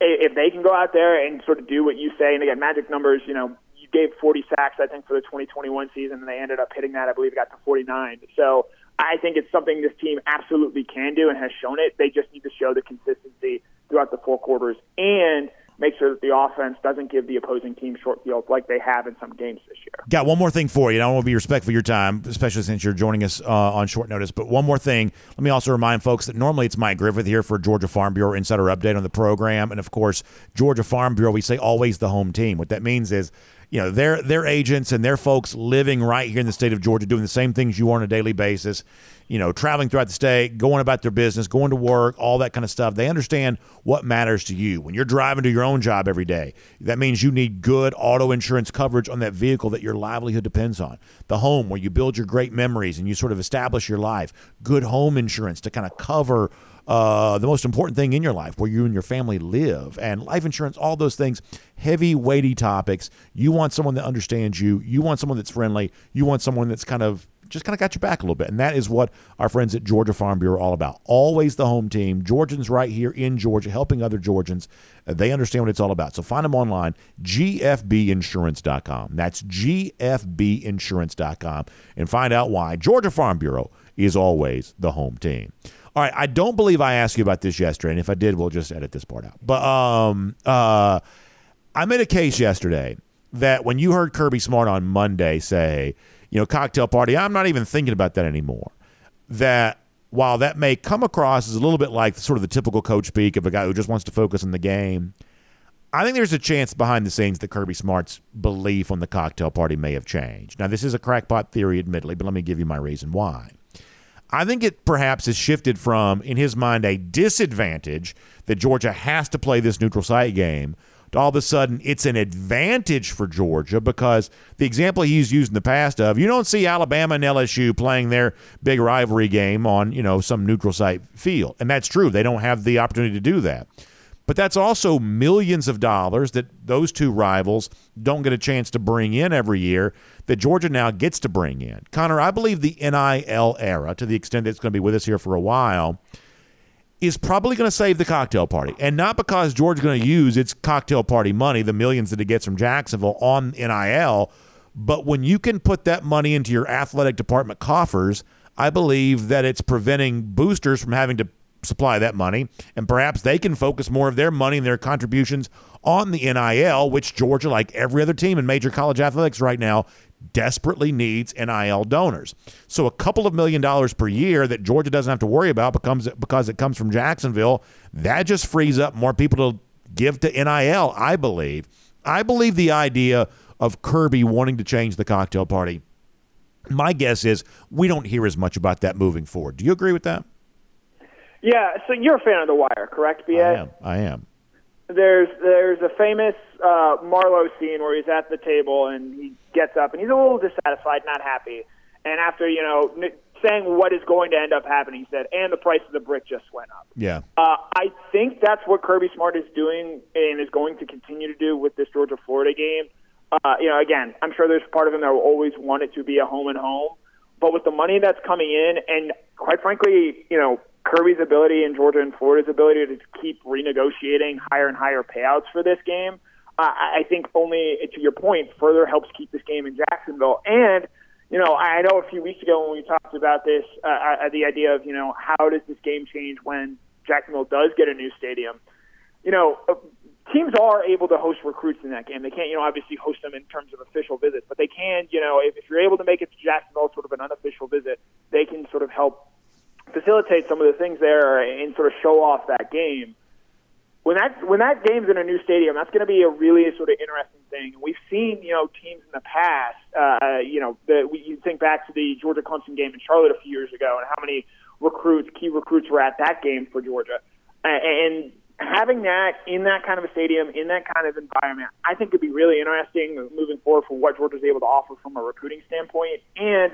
If they can go out there and sort of do what you say, and again, magic numbers, you know, you gave forty sacks, I think, for the twenty twenty-one season, and they ended up hitting that. I believe it got to forty-nine. So I think it's something this team absolutely can do and has shown it. They just need to show the consistency throughout the four quarters and make sure that the offense doesn't give the opposing team short fields like they have in some games this year. Got one more thing for you, and I want to be respectful of your time, especially since you're joining us uh, on short notice. But one more thing. Let me also remind folks that normally it's Mike Griffith here for Georgia Farm Bureau Insider Update on the program. And, of course, Georgia Farm Bureau, we say always the home team. What that means is, you know, their their agents and their folks living right here in the state of Georgia, doing the same things you are on a daily basis, you know, traveling throughout the state, going about their business, going to work, all that kind of stuff. They understand what matters to you. When you're driving to your own job every day, that means you need good auto insurance coverage on that vehicle that your livelihood depends on. The home where you build your great memories and you sort of establish your life, good home insurance to kind of cover Uh, the most important thing in your life, where you and your family live, and life insurance, all those things, heavy, weighty topics. You want someone that understands you. You want someone that's friendly. You want someone that's kind of just kind of got your back a little bit. And that is what our friends at Georgia Farm Bureau are all about. Always the home team. Georgians right here in Georgia, helping other Georgians. They understand what it's all about. So find them online, G F B insurance dot com. That's G F B insurance dot com. And find out why Georgia Farm Bureau is always the home team. All right, I don't believe I asked you about this yesterday, and if I did, we'll just edit this part out. But um, uh, I made a case yesterday that when you heard Kirby Smart on Monday say, you know, cocktail party, I'm not even thinking about that anymore, that while that may come across as a little bit like sort of the typical coach speak of a guy who just wants to focus on the game, I think there's a chance behind the scenes that Kirby Smart's belief on the cocktail party may have changed. Now, this is a crackpot theory, admittedly, but let me give you my reason why. I think it perhaps has shifted from, in his mind, a disadvantage that Georgia has to play this neutral site game to all of a sudden it's an advantage for Georgia, because the example he's used in the past of, you don't see Alabama and L S U playing their big rivalry game on, you know, some neutral site field. And that's true. They don't have the opportunity to do that. But that's also millions of dollars that those two rivals don't get a chance to bring in every year that Georgia now gets to bring in. Connor, I believe the N I L era, to the extent that it's going to be with us here for a while, is probably going to save the cocktail party. And not because Georgia's going to use its cocktail party money, the millions that it gets from Jacksonville, on N I L, but when you can put that money into your athletic department coffers, I believe that it's preventing boosters from having to supply that money, and perhaps they can focus more of their money and their contributions on the N I L, which Georgia, like every other team in major college athletics right now, desperately needs N I L donors. So a couple of million dollars per year that Georgia doesn't have to worry about becomes because it comes from Jacksonville, that just frees up more people to give to N I L, I believe. I believe the idea of Kirby wanting to change the cocktail party, my guess is we don't hear as much about that moving forward. Do you agree with that? Yeah, so you're a fan of The Wire, correct, B A? I am. I am. There's there's a famous uh, Marlowe scene where he's at the table and he gets up and he's a little dissatisfied, not happy. And after, you know, n- saying what is going to end up happening, he said, and the price of the brick just went up. Yeah. Uh, I think that's what Kirby Smart is doing and is going to continue to do with this Georgia-Florida game. Uh, you know, again, I'm sure there's part of him that will always want it to be a home and home. But with the money that's coming in and, quite frankly, you know, Kirby's ability and Georgia and Florida's ability to keep renegotiating higher and higher payouts for this game, uh, I think only, to your point, further helps keep this game in Jacksonville. And, you know, I know a few weeks ago when we talked about this, uh, the idea of, you know, how does this game change when Jacksonville does get a new stadium? You know, teams are able to host recruits in that game. They can't, you know, obviously host them in terms of official visits, but they can, you know, if, if you're able to make it to Jacksonville, sort of an unofficial visit, they can sort of help facilitate some of the things there and sort of show off that game. When that when that game's in a new stadium, that's going to be a really sort of interesting thing. We've seen, you know, teams in the past, uh, you know, the, we, you think back to the Georgia-Clemson game in Charlotte a few years ago and how many recruits, key recruits were at that game for Georgia. Uh, and having that in that kind of a stadium, in that kind of environment, I think could be really interesting moving forward for what Georgia's able to offer from a recruiting standpoint. And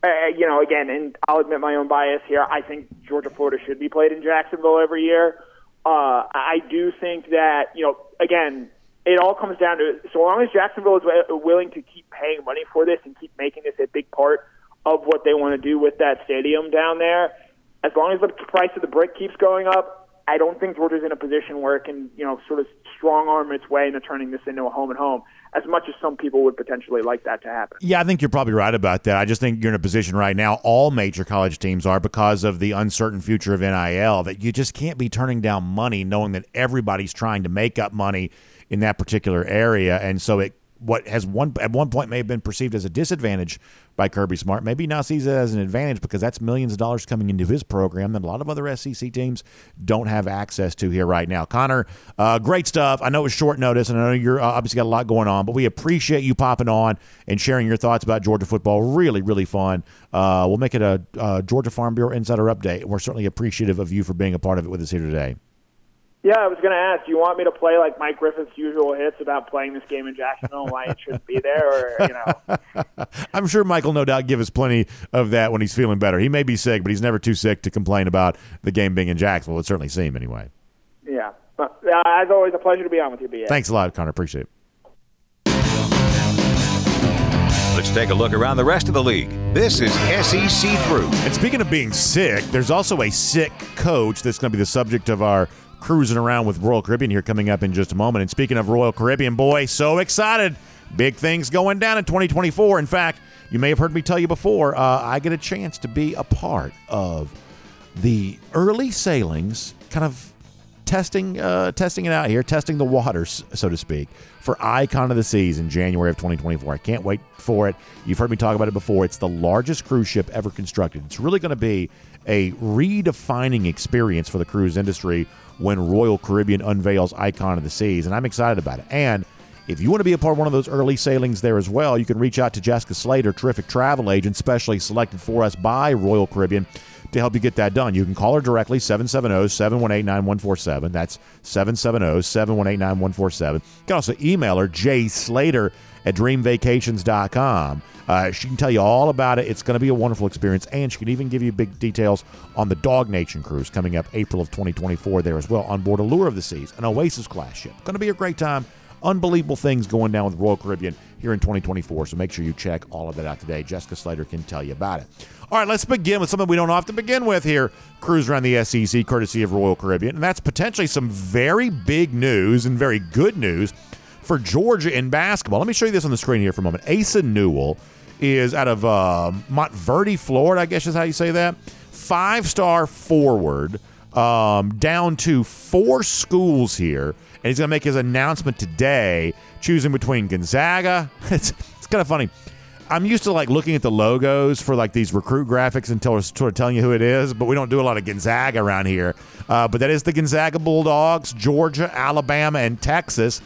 Uh, you know, again, and I'll admit my own bias here, I think Georgia-Florida should be played in Jacksonville every year. Uh, I do think that, you know, again, it all comes down to, so long as Jacksonville is willing to keep paying money for this and keep making this a big part of what they want to do with that stadium down there, as long as the price of the brick keeps going up, I don't think Georgia's in a position where it can, you know, sort of strong arm its way into turning this into a home and home, as much as some people would potentially like that to happen. Yeah, I think you're probably right about that. I just think you're in a position right now, all major college teams are, because of the uncertain future of N I L, that you just can't be turning down money knowing that everybody's trying to make up money in that particular area. And so it what has one at one point may have been perceived as a disadvantage by Kirby Smart, maybe now sees it as an advantage, because that's millions of dollars coming into his program that a lot of other S E C teams don't have access to here right now. Connor, uh, great stuff. I know it was short notice, and I know you're uh, obviously got a lot going on, but we appreciate you popping on and sharing your thoughts about Georgia football. Really, really fun. Uh, we'll make it a uh, Georgia Farm Bureau Insider Update. We're certainly appreciative of you for being a part of it with us here today. Yeah, I was going to ask, do you want me to play like Mike Griffith's usual hits about playing this game in Jacksonville and why it shouldn't be there? Or, you know, I'm sure Michael no doubt give us plenty of that when he's feeling better. He may be sick, but he's never too sick to complain about the game being in Jacksonville. It would certainly seem anyway. Yeah. But, uh, as always, a pleasure to be on with you, B A. Thanks a lot, Connor. Appreciate it. Let's take a look around the rest of the league. This is S E C Through. And speaking of being sick, there's also a sick coach that's going to be the subject of our cruising around with Royal Caribbean here coming up in just a moment. And speaking of Royal Caribbean, boy, so excited. Big things going down in twenty twenty-four. In fact, you may have heard me tell you before, uh, I get a chance to be a part of the early sailings, kind of testing uh, testing it out here, testing the waters, so to speak, for Icon of the Seas in January of twenty twenty-four. I can't wait for it. You've heard me talk about it before. It's the largest cruise ship ever constructed. It's really going to be a redefining experience for the cruise industry when Royal Caribbean unveils Icon of the Seas, and I'm excited about it. And if you want to be a part of one of those early sailings there as well, you can reach out to Jessica Slater, terrific travel agent, specially selected for us by Royal Caribbean, to help you get that done. You can call her directly, seven seven zero, seven one eight, nine one four seven. That's seven seven zero, seven one eight, nine one four seven. You can also email her, jslater at dream vacations dot com. Uh, she can tell you all about it. It's going to be a wonderful experience, and she can even give you big details on the DawgNation cruise coming up April of twenty twenty-four there as well, on board Allure of the Seas, an Oasis-class ship. Going to be a great time. Unbelievable things going down with Royal Caribbean here in twenty twenty-four, so make sure you check all of that out today. Jessica Slater can tell you about it. All right, let's begin with something we don't often begin with here, cruise around the S E C, courtesy of Royal Caribbean, and that's potentially some very big news and very good news for Georgia in basketball. Let me show you this on the screen here for a moment. Asa Newell is out of uh, Montverde, Florida, I guess is how you say that. Five-star forward, um, down to four schools here, and he's going to make his announcement today, choosing between Gonzaga. It's, it's kind of funny. I'm used to like looking at the logos for like these recruit graphics and tell, sort of telling you who it is, but we don't do a lot of Gonzaga around here. Uh, but that is the Gonzaga Bulldogs, Georgia, Alabama, and Texas.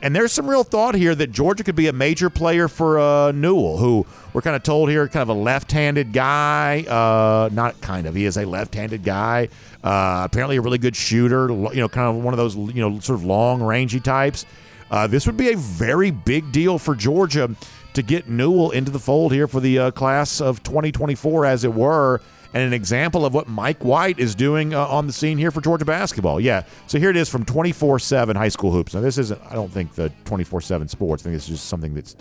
And there's some real thought here that Georgia could be a major player for uh, Newell, who we're kind of told here, kind of a left-handed guy. Uh, not kind of. He is a left-handed guy. Uh, apparently a really good shooter, you know, kind of one of those, you know, sort of long-rangey types. Uh, this would be a very big deal for Georgia to get Newell into the fold here for the uh, class of twenty twenty-four, as it were, and an example of what Mike White is doing uh, on the scene here for Georgia basketball. Yeah, so here it is from twenty-four seven High School Hoops. Now, this isn't, I don't think, the twenty-four seven sports. I think it's just something that's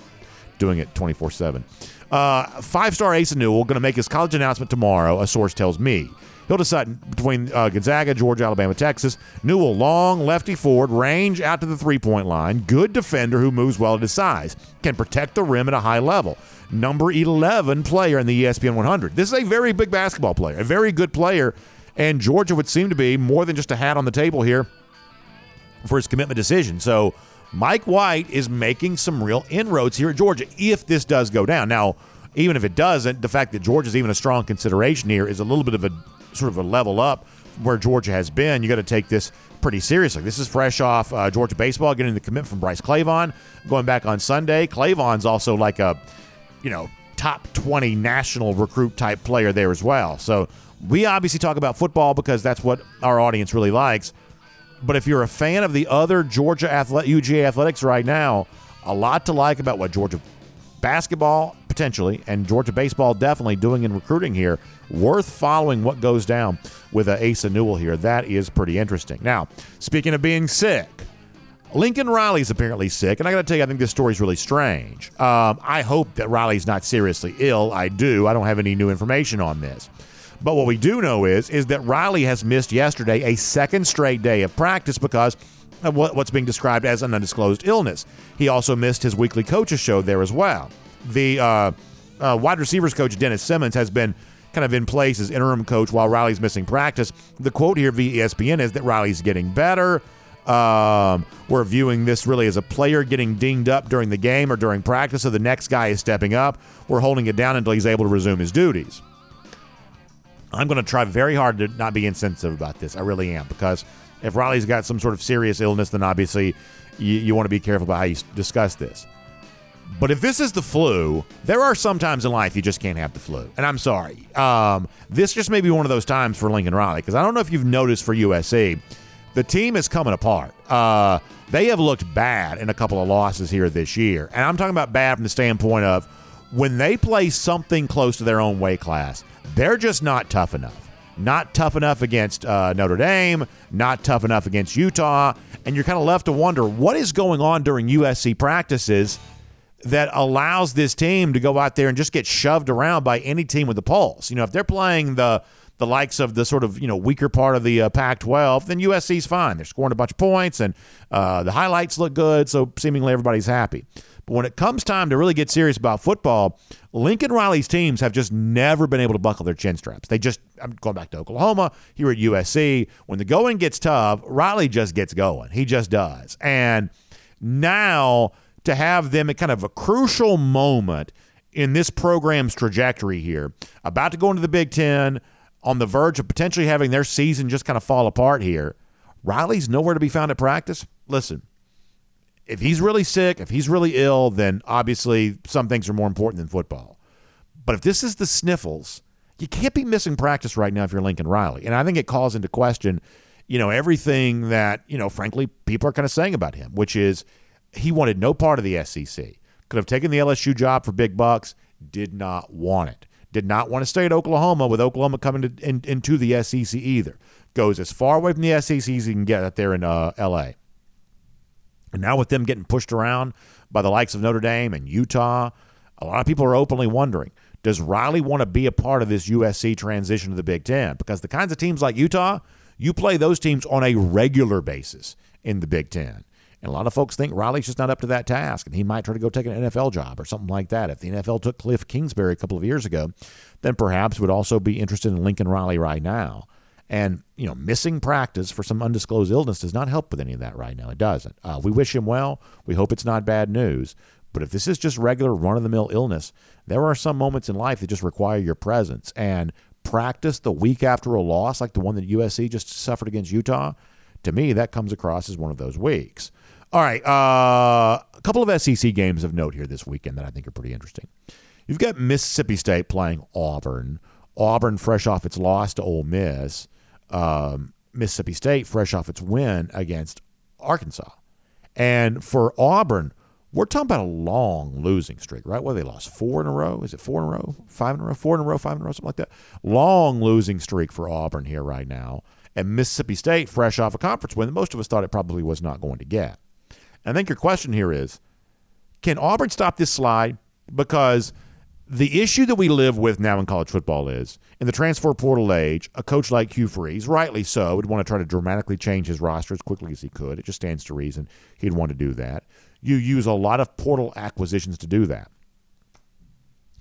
doing it twenty-four seven. Uh, five-star Asa Newell going to make his college announcement tomorrow, a source tells me. He'll decide between uh, Gonzaga, Georgia, Alabama, Texas. Newell, long lefty forward, range out to the three-point line. Good defender who moves well at his size. Can protect the rim at a high level. Number eleven player in the E S P N one hundred. This is a very big basketball player, a very good player, and Georgia would seem to be more than just a hat on the table here for his commitment decision. So Mike White is making some real inroads here at Georgia if this does go down. Now, even if it doesn't, the fact that Georgia's even a strong consideration here is a little bit of a sort of a level up from where Georgia has been. You got to take this pretty seriously. This is fresh off uh, Georgia baseball, getting the commitment from Bryce Claiborne, going back on Sunday. Claiborne's also like a, you know, top twenty national recruit type player there as well. So we obviously talk about football because that's what our audience really likes. But if you're a fan of the other Georgia athlete, U G A Athletics right now, a lot to like about what Georgia basketball potentially and Georgia baseball definitely doing in recruiting here. Worth following what goes down with uh, Asa Newell here. That is pretty interesting. Now, speaking of being sick, Lincoln Riley's apparently sick, and I got to tell you, I think this story's really strange. Um, I hope that Riley's not seriously ill. I do. I don't have any new information on this. But what we do know is, is that Riley has missed yesterday a second straight day of practice because of what, what's being described as an undisclosed illness. He also missed his weekly coaches show there as well. The uh, uh, wide receivers coach Dennis Simmons has been kind of in place as interim coach while Riley's missing practice. The quote here via E S P N is that Riley's getting better. Um, we're viewing this really as a player getting dinged up during the game or during practice, so the next guy is stepping up. We're holding it down until he's able to resume his duties. I'm going to try very hard to not be insensitive about this. I really am, because if Riley's got some sort of serious illness, then obviously you, you want to be careful about how you discuss this. But if this is the flu, there are some times in life you just can't have the flu. And I'm sorry. Um, this just may be one of those times for Lincoln Riley, because I don't know if you've noticed for U S C, the team is coming apart. Uh, they have looked bad in a couple of losses here this year. And I'm talking about bad from the standpoint of when they play something close to their own weight class, they're just not tough enough. Not tough enough against uh, Notre Dame, not tough enough against Utah. And you're kind of left to wonder, what is going on during U S C practices that allows this team to go out there and just get shoved around by any team with a pulse? You know, if they're playing the the likes of the sort of, you know, weaker part of the uh, Pac twelve, then U S C's fine. They're scoring a bunch of points, and uh, the highlights look good, so seemingly everybody's happy. But when it comes time to really get serious about football, Lincoln Riley's teams have just never been able to buckle their chin straps. They just, I'm going back to Oklahoma, here at U S C, when the going gets tough, Riley just gets going. He just does. And now to have them at kind of a crucial moment in this program's trajectory here, about to go into the Big Ten, on the verge of potentially having their season just kind of fall apart here. Riley's nowhere to be found at practice. Listen, if he's really sick, if he's really ill, then obviously some things are more important than football. But if this is the sniffles, you can't be missing practice right now if you're Lincoln Riley. And I think it calls into question, you know, everything that, you know, frankly, people are kind of saying about him, which is he wanted no part of the S E C. Could have taken the L S U job for big bucks, did not want it. Did not want to stay at Oklahoma with Oklahoma coming to, in, into the S E C either. Goes as far away from the S E C as he can get out there in uh, L A. And now with them getting pushed around by the likes of Notre Dame and Utah, a lot of people are openly wondering, does Riley want to be a part of this U S C transition to the Big Ten? Because the kinds of teams like Utah, you play those teams on a regular basis in the Big Ten. And a lot of folks think Riley's just not up to that task, and he might try to go take an N F L job or something like that. If the N F L took Cliff Kingsbury a couple of years ago, then perhaps would also be interested in Lincoln Riley right now. And, you know, missing practice for some undisclosed illness does not help with any of that right now. It doesn't. Uh, we wish him well. We hope it's not bad news. But if this is just regular run-of-the-mill illness, there are some moments in life that just require your presence. And practice the week after a loss like the one that U S C just suffered against Utah, to me, that comes across as one of those weeks. All right, uh, a couple of S E C games of note here this weekend that I think are pretty interesting. You've got Mississippi State playing Auburn. Auburn fresh off its loss to Ole Miss. Um, Mississippi State fresh off its win against Arkansas. And for Auburn, we're talking about a long losing streak, right? Well, they lost four in a row. Is it four in a row? Five in a row? Four in a row? Five in a row? Something like that. Long losing streak for Auburn here right now. And Mississippi State fresh off a conference win that most of us thought it probably was not going to get. I think your question here is, can Auburn stop this slide? Because the issue that we live with now in college football is, in the transfer portal age, a coach like Hugh Freeze, rightly so, would want to try to dramatically change his roster as quickly as he could. It just stands to reason he'd want to do that. You use a lot of portal acquisitions to do that.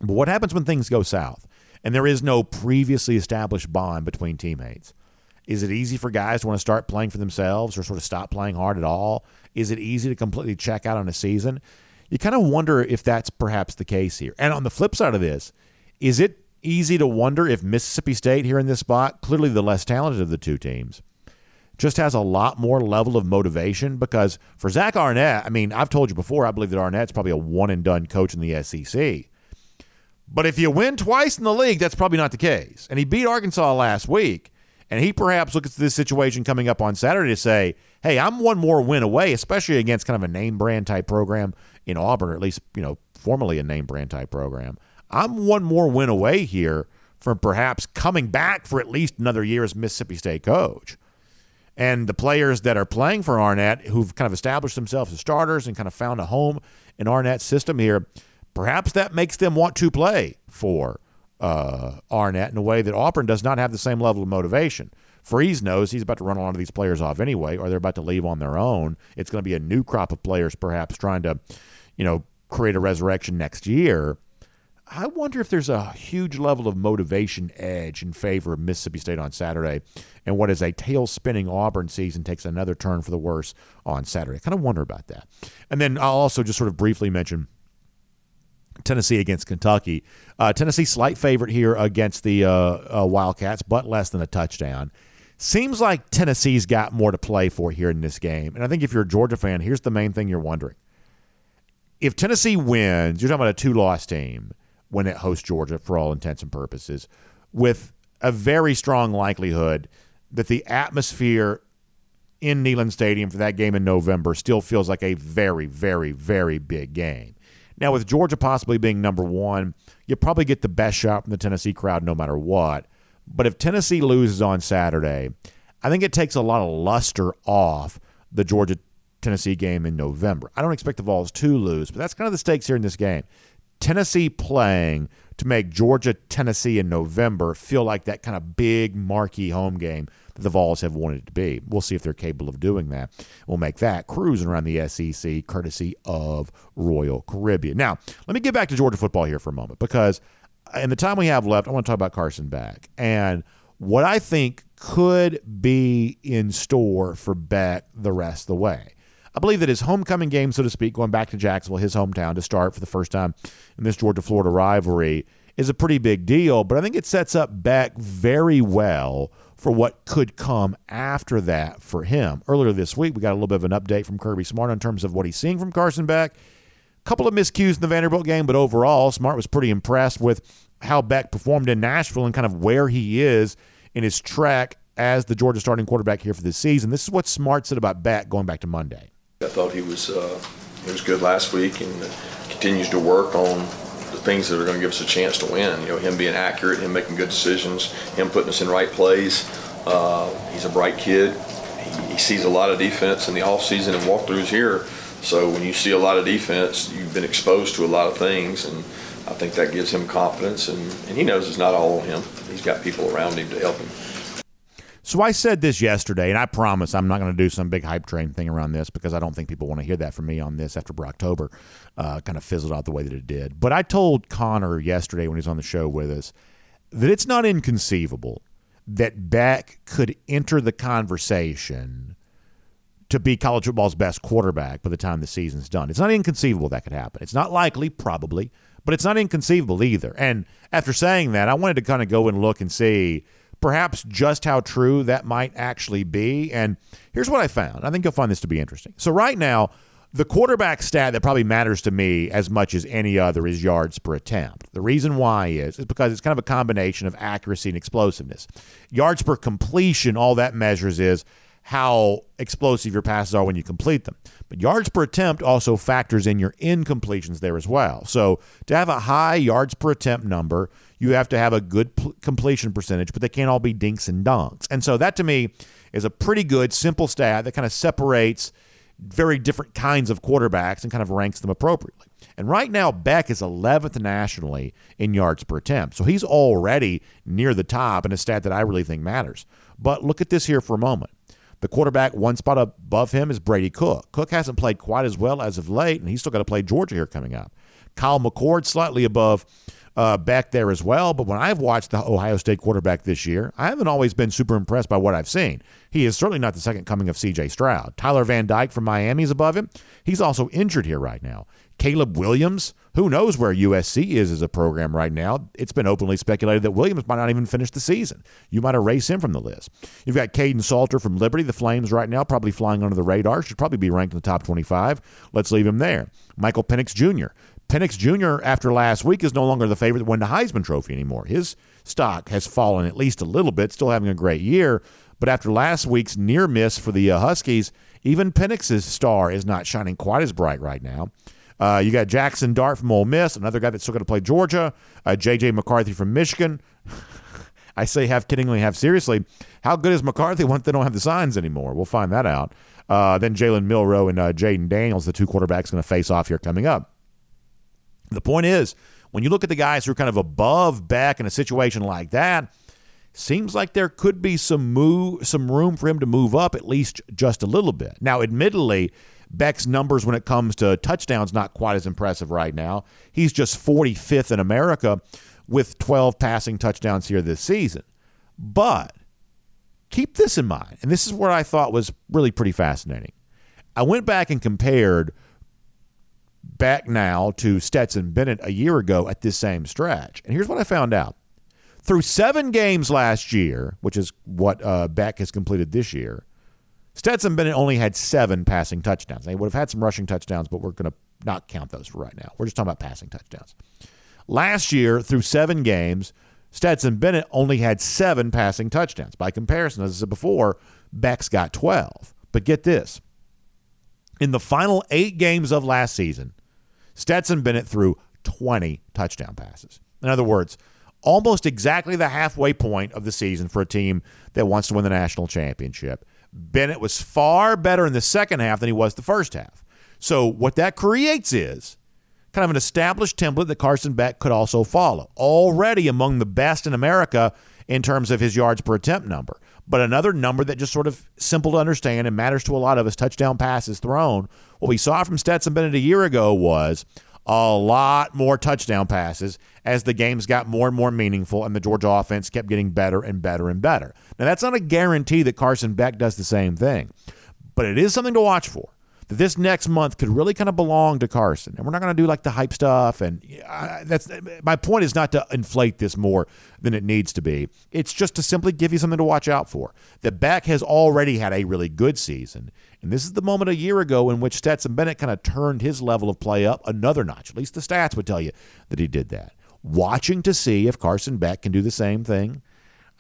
But what happens when things go south and there is no previously established bond between teammates? Is it easy for guys to want to start playing for themselves or sort of stop playing hard at all? Is it easy to completely check out on a season? You kind of wonder if that's perhaps the case here. And on the flip side of this, is it easy to wonder if Mississippi State here in this spot, clearly the less talented of the two teams, just has a lot more level of motivation? Because for Zach Arnett, I mean, I've told you before, I believe that Arnett's probably a one-and-done coach in the S E C. But if you win twice in the league, that's probably not the case. And he beat Arkansas last week. And he perhaps looks at this situation coming up on Saturday to say, hey, I'm one more win away, especially against kind of a name-brand type program in Auburn, or at least, you know, formerly a name-brand type program. I'm one more win away here from perhaps coming back for at least another year as Mississippi State coach. And the players that are playing for Arnett, who've kind of established themselves as starters and kind of found a home in Arnett's system here, perhaps that makes them want to play for uh, Arnett in a way that Auburn does not have the same level of motivation. Freeze knows he's about to run a lot of these players off anyway, or they're about to leave on their own. It's going to be a new crop of players perhaps trying to, you know, create a resurrection next year. I wonder if there's a huge level of motivation edge in favor of Mississippi State on Saturday, and what is a tail-spinning Auburn season takes another turn for the worse on Saturday. I kind of wonder about that. And then I'll also just sort of briefly mention Tennessee against Kentucky. Uh, Tennessee slight favorite here against the uh, uh, Wildcats, but less than a touchdown. Seems like Tennessee's got more to play for here in this game. And I think if you're a Georgia fan, here's the main thing you're wondering. If Tennessee wins, you're talking about a two-loss team when it hosts Georgia for all intents and purposes, with a very strong likelihood that the atmosphere in Neyland Stadium for that game in November still feels like a very, very, very big game. Now, with Georgia possibly being number one, you probably get the best shot from the Tennessee crowd no matter what. But if Tennessee loses on Saturday, I think it takes a lot of luster off the Georgia-Tennessee game in November. I don't expect the Vols to lose, but that's kind of the stakes here in this game. Tennessee playing to make Georgia, Tennessee in November feel like that kind of big marquee home game that the Vols have wanted it to be. We'll see if they're capable of doing that. We'll make that cruising around the S E C courtesy of Royal Caribbean. Now, let me get back to Georgia football here for a moment, because in the time we have left, I want to talk about Carson Beck and what I think could be in store for Beck the rest of the way. I believe that his homecoming game, so to speak, going back to Jacksonville, his hometown, to start for the first time in this Georgia-Florida rivalry is a pretty big deal, but I think it sets up Beck very well for what could come after that for him. Earlier this week, we got a little bit of an update from Kirby Smart in terms of what he's seeing from Carson Beck. A couple of miscues in the Vanderbilt game, but overall, Smart was pretty impressed with how Beck performed in Nashville and kind of where he is in his track as the Georgia starting quarterback here for this season. This is what Smart said about Beck going back to Monday. I thought he was uh, he was good last week and continues to work on the things that are going to give us a chance to win. You know, him being accurate, him making good decisions, him putting us in right plays. Uh, he's a bright kid. He, he sees a lot of defense in the offseason and walkthroughs here. So when you see a lot of defense, you've been exposed to a lot of things, and I think that gives him confidence. And, and he knows it's not all on him. He's got people around him to help him. So I said this yesterday, and I promise I'm not going to do some big hype train thing around this, because I don't think people want to hear that from me on this after Brocktober uh, kind of fizzled out the way that it did. But I told Connor yesterday when he was on the show with us that it's not inconceivable that Beck could enter the conversation to be college football's best quarterback by the time the season's done. It's not inconceivable that could happen. It's not likely, probably, but it's not inconceivable either. And after saying that, I wanted to kind of go and look and see – perhaps just how true that might actually be. And here's what I found. I think you'll find this to be interesting. So right now, the quarterback stat that probably matters to me as much as any other is yards per attempt. The reason why is, is because it's kind of a combination of accuracy and explosiveness. Yards per completion, all that measures is how explosive your passes are when you complete them. But yards per attempt also factors in your incompletions there as well. So to have a high yards per attempt number, you have to have a good p- completion percentage, but they can't all be dinks and dunks. And so that, to me, is a pretty good, simple stat that kind of separates very different kinds of quarterbacks and kind of ranks them appropriately. And right now, Beck is eleventh nationally in yards per attempt. So he's already near the top in a stat that I really think matters. But look at this here for a moment. The quarterback one spot above him is Brady Cook. Cook hasn't played quite as well as of late, and he's still got to play Georgia here coming up. Kyle McCord slightly above uh, back there as well, but when I've watched the Ohio State quarterback this year, I haven't always been super impressed by what I've seen. He is certainly not the second coming of C J. Stroud. Tyler Van Dyke from Miami is above him. He's also injured here right now. Caleb Williams, who knows where U S C is as a program right now. It's been openly speculated that Williams might not even finish the season. You might erase him from the list. You've got Caden Salter from Liberty. The Flames right now probably flying under the radar. Should probably be ranked in the top twenty-five. Let's leave him there. Michael Penix Junior Penix Junior, after last week, is no longer the favorite to win the Heisman Trophy anymore. His stock has fallen at least a little bit, still having a great year. But after last week's near miss for the uh, Huskies, even Penix's star is not shining quite as bright right now. Uh, you got Jackson Dart from Ole Miss, another guy that's still going to play Georgia. Uh, J J. McCarthy from Michigan. I say half kiddingly, half seriously. How good is McCarthy once they don't have the signs anymore? We'll find that out. Uh, then Jalen Milroe and uh, Jaden Daniels, the two quarterbacks, going to face off here coming up. The point is, when you look at the guys who are kind of above Beck in a situation like that, seems like there could be some move, some room for him to move up at least just a little bit. Now, admittedly, Beck's numbers when it comes to touchdowns not quite as impressive right now. He's just forty-fifth in America with twelve passing touchdowns here this season. But keep this in mind, and this is what I thought was really pretty fascinating. I went back and compared Beck now to Stetson Bennett a year ago at this same stretch. And here's what I found out. Through seven games last year, which is what uh, Beck has completed this year, Stetson Bennett only had seven passing touchdowns. They would have had some rushing touchdowns, but we're going to not count those for right now. We're just talking about passing touchdowns. Last year, through seven games, Stetson Bennett only had seven passing touchdowns. By comparison, as I said before, Beck's got twelve. But get this. In the final eight games of last season, Stetson Bennett threw twenty touchdown passes. In other words, almost exactly the halfway point of the season for a team that wants to win the national championship. Bennett was far better in the second half than he was the first half. So what that creates is kind of an established template that Carson Beck could also follow. Already among the best in America in terms of his yards per attempt number. But another number that just sort of simple to understand and matters to a lot of us, touchdown passes thrown. What we saw from Stetson Bennett a year ago was a lot more touchdown passes as the games got more and more meaningful and the Georgia offense kept getting better and better and better. Now, that's not a guarantee that Carson Beck does the same thing, but it is something to watch for. That this next month could really kind of belong to Carson. And we're not going to do like the hype stuff. And I, that's my point is not to inflate this more than it needs to be. It's just to simply give you something to watch out for. That Beck has already had a really good season. And this is the moment a year ago in which Stetson Bennett kind of turned his level of play up another notch. At least the stats would tell you that he did that. Watching to see if Carson Beck can do the same thing.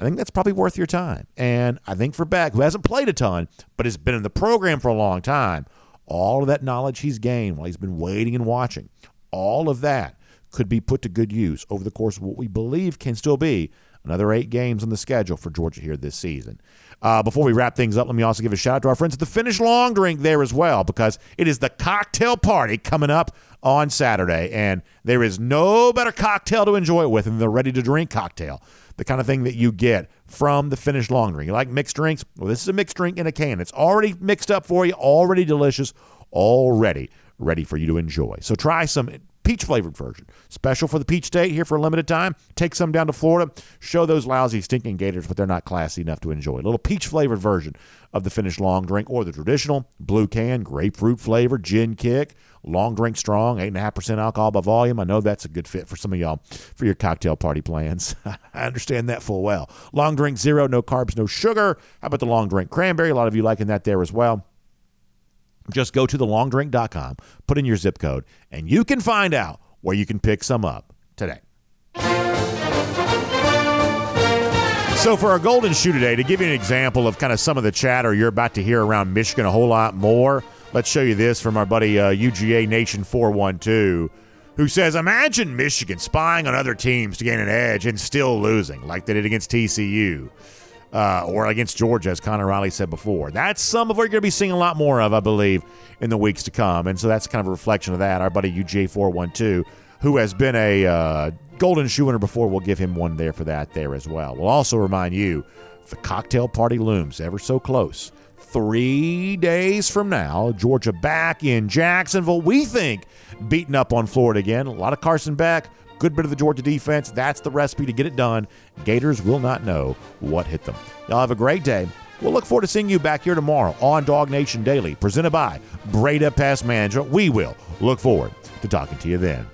I think that's probably worth your time. And I think for Beck, who hasn't played a ton, but has been in the program for a long time, all of that knowledge he's gained while he's been waiting and watching, all of that could be put to good use over the course of what we believe can still be another eight games on the schedule for Georgia here this season. Uh, before we wrap things up, let me also give a shout-out to our friends at the Finnish Long Drink there as well, because it is the cocktail party coming up on Saturday, and there is no better cocktail to enjoy it with than the ready-to-drink cocktail, the kind of thing that you get from the Finnish Long Drink. You like mixed drinks? Well, this is a mixed drink in a can. It's already mixed up for you, already delicious, already ready for you to enjoy. So try some peach-flavored version. Special for the Peach State here for a limited time. Take some down to Florida. Show those lousy, stinking Gators what they're not classy enough to enjoy. A little peach-flavored version of the Finnish Long Drink or the traditional blue can, grapefruit flavor, gin kick, long drink strong, eight point five percent alcohol by volume. I know that's a good fit for some of y'all for your cocktail party plans. I understand that full well. Long drink zero, no carbs, no sugar. How about the long drink cranberry? A lot of you liking that there as well. Just go to the long drink dot com, put in your zip code, and you can find out where you can pick some up today. So for our golden shoe today, to give you an example of kind of some of the chatter you're about to hear around Michigan a whole lot more, let's show you this from our buddy uh, U G A Nation four one two, who says, imagine Michigan spying on other teams to gain an edge and still losing like they did against T C U. Uh, or against Georgia, as Connor Riley said before. That's some of what you're going to be seeing a lot more of, I believe, in the weeks to come. And so that's kind of a reflection of that. Our buddy U G A four one two, who has been a uh, golden shoe winner before, we'll give him one there for that there as well. We'll also remind you, the cocktail party looms ever so close. Three days from now, Georgia back in Jacksonville, we think, beating up on Florida again. A lot of Carson Beck. Good bit of the Georgia defense. That's the recipe to get it done. Gators will not know what hit them. Y'all have a great day. We'll look forward to seeing you back here tomorrow on DawgNation Daily, presented by Breda Pest Management. We will look forward to talking to you then.